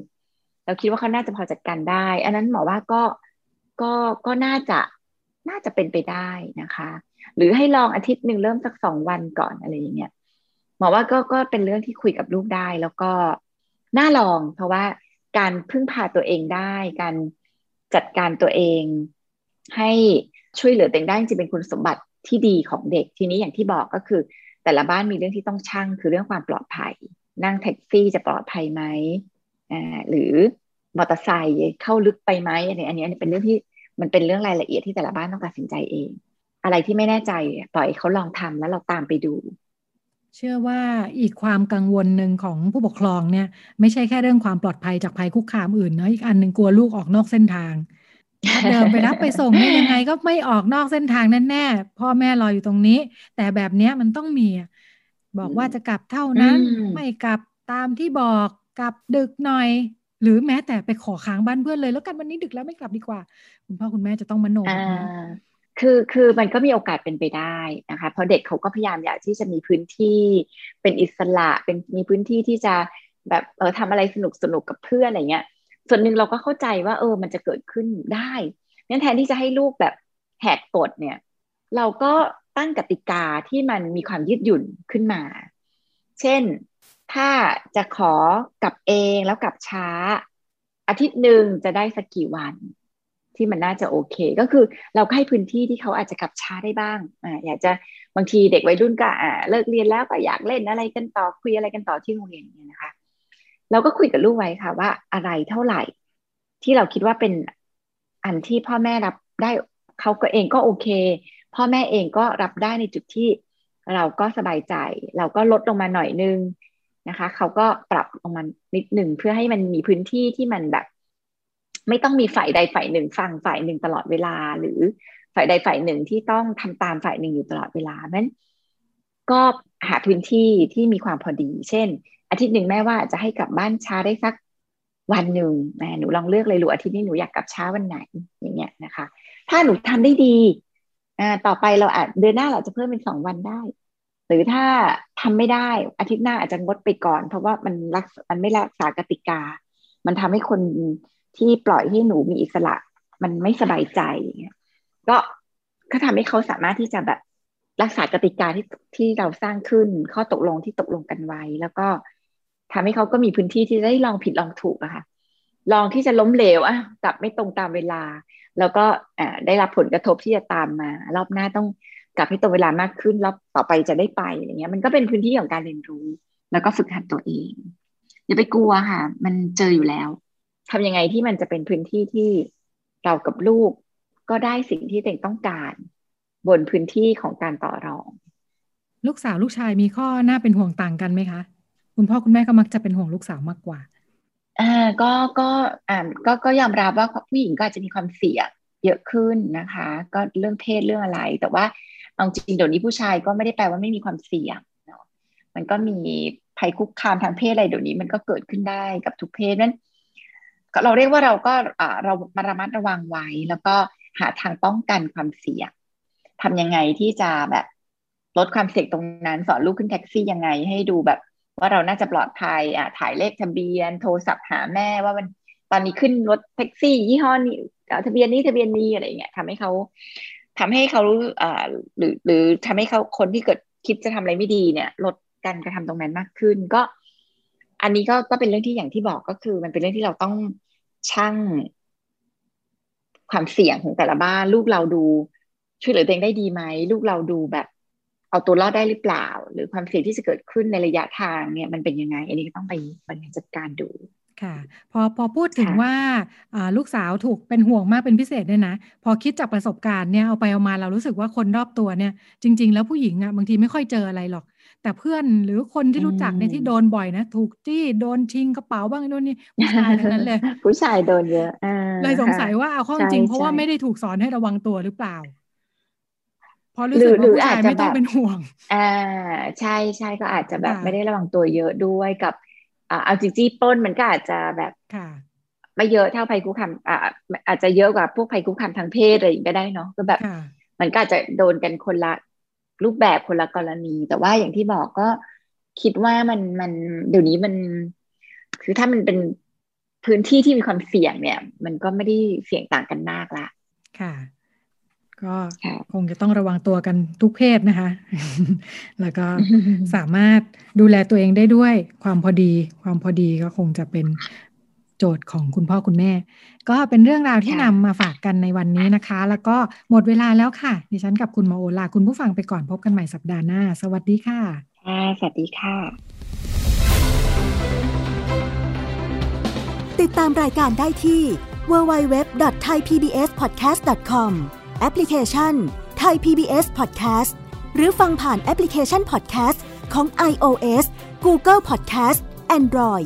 เราคิดว่าเขาน่าจะพอจัดการได้อันนั้นหมอว่าก็น่าจะเป็นไปได้นะคะหรือให้ลองอาทิตย์นึงเริ่มสัก2 วันก่อนอะไรอย่างเงี้ยหมอว่าก็เป็นเรื่องที่คุยกับลูกได้แล้วก็น่าลองเพราะว่าการพึ่งพาตัวเองได้การจัดการตัวเองให้ช่วยเหลือตัวเองได้จริงเป็นคุณสมบัติที่ดีของเด็กทีนี้อย่างที่บอกก็คือแต่ละบ้านมีเรื่องที่ต้องชั่งคือเรื่องความปลอดภัยนั่งแท็กซี่จะปลอดภัยไหมหรือมอเตอร์ไซค์เข้าลึกไปไหมอันนี้เป็นเรื่องที่มันเป็นเรื่องรายละเอียดที่แต่ละบ้านต้องตัดสินใจเองอะไรที่ไม่แน่ใจปล่อยเขาลองทำแล้วเราตามไปดูเชื่อว่าอีกความกังวลหนึ่งของผู้ปกครองเนี่ยไม่ใช่แค่เรื่องความปลอดภัยจากภัยคุกคามอื่นเนาะอีกอันนึงกลัวลูกออกนอกเส้นทางเดินไปรับไปส่งได้ยังไงก็ไม่ออกนอกเส้นทางแน่ๆพ่อแม่รออยู่ตรงนี้แต่แบบเนี้ยมันต้องมีบอกว่าจะกลับเท่านั้นไม่กลับตามที่บอกกลับดึกหน่อยหรือแม้แต่ไปขอค้างบ้านเพื่อนเลยแล้วกันวันนี้ดึกแล้วไม่กลับดีกว่าคุณพ่อคุณแม่จะต้องมโนคือมันก็มีโอกาสเป็นไปได้นะคะเพราะเด็กเขาก็พยายามอยากที่จะมีพื้นที่เป็นอิสระเป็นมีพื้นที่ที่จะแบบทำอะไรสนุกกับเพื่อนอะไรเงี้ยส่วนหนึ่งเราก็เข้าใจว่ามันจะเกิดขึ้นได้งั้นแทนที่จะให้ลูกแบบแหกกฎเนี่ยเราก็ตั้งกติกาที่มันมีความยืดหยุ่นขึ้นมาเช่นถ้าจะขอกลับเองแล้วกลับช้าอาทิตย์นึงจะได้สักกี่วันที่มันน่าจะโอเคก็คือเราให้พื้นที่ที่เขาอาจจะกลับช้าได้บ้างอยากจะบางทีเด็กวัยรุ่นก็เลิกเรียนแล้วก็อยากเล่นอะไรกันต่อคุยอะไรกันต่อที่โรงเรียนเนี่ยนะคะเราก็คุยกับลูกไว้ค่ะว่าอะไรเท่าไหร่ที่เราคิดว่าเป็นอันที่พ่อแม่รับได้ เขาก็เองก็โอเคพ่อแม่เองก็รับได้ในจุดที่เราก็สบายใจเราก็ลดลงมาหน่อยนึงนะคะเขาก็ปรับลงมานิดหนึ่งเพื่อให้มันมีพื้นที่ที่มันแบบไม่ต้องมีฝ่ายใดฝ่ายหนึ่งฟังฝ่ายหนึ่งตลอดเวลาหรือฝ่ายใดฝ่ายหนึ่งที่ต้องทำตามฝ่ายหนึ่งอยู่ตลอดเวลานั้นก็หาพื้นที่ที่มีความพอดีเช่นอาทิตย์หนึ่งแม่ว่าจะให้กลับบ้านช้าได้สักวันหนึ่งแม่หนูลองเลือกเลยลูกอาทิตย์นี้หนูอยากกลับช้าวันไหนอย่างเงี้ยนะคะถ้าหนูทำได้ดีต่อไปเราอาจเดือนหน้าเราจะเพิ่มเป็น2วันได้หรือถ้าทำไม่ได้อาทิตย์หน้าอาจจะงดไปก่อนเพราะว่ามันไม่รักษากติกามันทำให้คนที่ปล่อยให้หนูมีอิสระมันไม่สบายใจก็ทำให้เขาสามารถที่จะแบบรักษากติกาที่เราสร้างขึ้นข้อตกลงที่ตกลงกันไว้แล้วก็ทำให้เขาก็มีพื้นที่ที่ได้ลองผิดลองถูกอะค่ะลองที่จะล้มเหลวกลับไม่ตรงตามเวลาแล้วก็ได้รับผลกระทบที่จะตามมารอบหน้าต้องกลับให้ตรงเวลามากขึ้นรอบต่อไปจะได้ไปอย่างเงี้ยมันก็เป็นพื้นที่ของการเรียนรู้แล้วก็ฝึกหัดตัวเองอย่าไปกลัวค่ะมันเจออยู่แล้วทำยังไงที่มันจะเป็นพื้นที่ที่เรากับลูกก็ได้สิ่งที่ตัวเองต้องการบนพื้นที่ของการต่อรองลูกสาวลูกชายมีข้อน่าเป็นห่วงต่างกันไหมคะคุณพ่อคุณแม่ก็มักจะเป็นห่วงลูกสาวมากกว่าก็ยอมรับว่าผู้หญิงก็อาจจะมีความเสี่ยงเยอะขึ้นนะคะก็เรื่องเพศเรื่องอะไรแต่ว่าเอาจริงเดี๋ยวนี้ผู้ชายก็ไม่ได้แปลว่าไม่มีความเสี่ยงเนาะมันก็มีภัยคุกคามทางเพศอะไรเดี๋ยวนี้มันก็เกิดขึ้นได้กับทุกเพศนั้นเราเรียกว่าเราก็เราระมัดระวังไว้แล้วก็หาทางป้องกันความเสี่ยงทำยังไงที่จะแบบลดความเสี่ยงตรงนั้นสอนลูกขึ้นแท็กซี่ยังไงให้ดูแบบว่าเราน่าจะปลอดภัยถ่ายเลขทะเบียนโทรศัพท์หาแม่ว่ามันตอนนี้ขึ้นรถแท็กซี่ยี่ห้อนี้ทะเบียนนี้ทะเบียนนี้อะไรอย่างเงี้ยทำให้เขาหรือทำให้เขาคนที่เกิดคิดจะทำอะไรไม่ดีเนี่ยลดการกระทำตรงนั้นมากขึ้นก็อันนี้ก็เป็นเรื่องที่อย่างที่บอกก็คือมันเป็นเรื่องที่เราต้องชั่งความเสี่ยงของแต่ละบ้านลูกเราดูช่วยเหลือตัวเองได้ดีไหมลูกเราดูแบบเอาตัวรอดได้หรือเปล่าหรือความเสี่ยงที่จะเกิดขึ้นในระยะทางเนี่ยมันเป็นยังไงอันนี้ก็ต้องไปบริหารจัดการดูค่ะพอพูดถึงว่าลูกสาวถูกเป็นห่วงมากเป็นพิเศษเนี่ยนะพอคิดจากประสบการณ์เนี่ยเอาไปเอามาเรารู้สึกว่าคนรอบตัวเนี่ยจริงๆแล้วผู้หญิงอ่ะบางทีไม่ค่อยเจออะไรหรอกแต่เพื่อนหรือคนที่รู้จักเนี่ยที่โดนบ่อยนะถูกจี้โดนชิงกระเป๋าบ้างโดนนี่ผู้ชายทั้งนั้นเลยผู้ชายโดนเยอะเลยสงสัยว่าเอาข้อจริงเพราะว่าไม่ได้ถูกสอนให้ระวังตัวหรือเปล่าพอรู้สึกว่าผู้ชายไม่ต้องเป็นห่วงใช่ใช่ก็อาจจะแบบไม่ได้ระวังตัวเยอะด้วยกับเอาจริงจี้ปล้นมันก็อาจจะแบบไม่เยอะเท่าภัยคุกคามอาจจะเยอะกว่าพวกภัยคุกคามทางเพศอะไรอย่างก็ได้เนาะก็แบบมันก็อาจจะโดนกันคนละรูปแบบคนละกรณีแต่ว่าอย่างที่บอกก็คิดว่ามันเดี๋ยวนี้มันคือถ้ามันเป็นพื้นที่ที่มีความเสี่ยงเนี่ยมันก็ไม่ได้เสี่ยงต่างกันมากละค่ะก็คงจะต้องระวังตัวกันทุกเพศนะคะแล้วก็สามารถดูแลตัวเองได้ด้วยความพอดีก็คงจะเป็นโจทย์ของคุณพ่อคุณแม่ก็เป็นเรื่องราวที่นำมาฝากกันในวันนี้นะคะแล้วก็หมดเวลาแล้วค่ะดิฉันกับคุณหมอโอลาคุณผู้ฟังไปก่อนพบกันใหม่สัปดาห์หน้าสวัสดีค่ะสวัสดีค่ะติดตามรายการได้ที่ www.thaipbspodcast.comแอปพลิเคชัน Thai PBS Podcast หรือฟังผ่านแอปพลิเคชัน Podcast ของ iOS, Google Podcast, Android,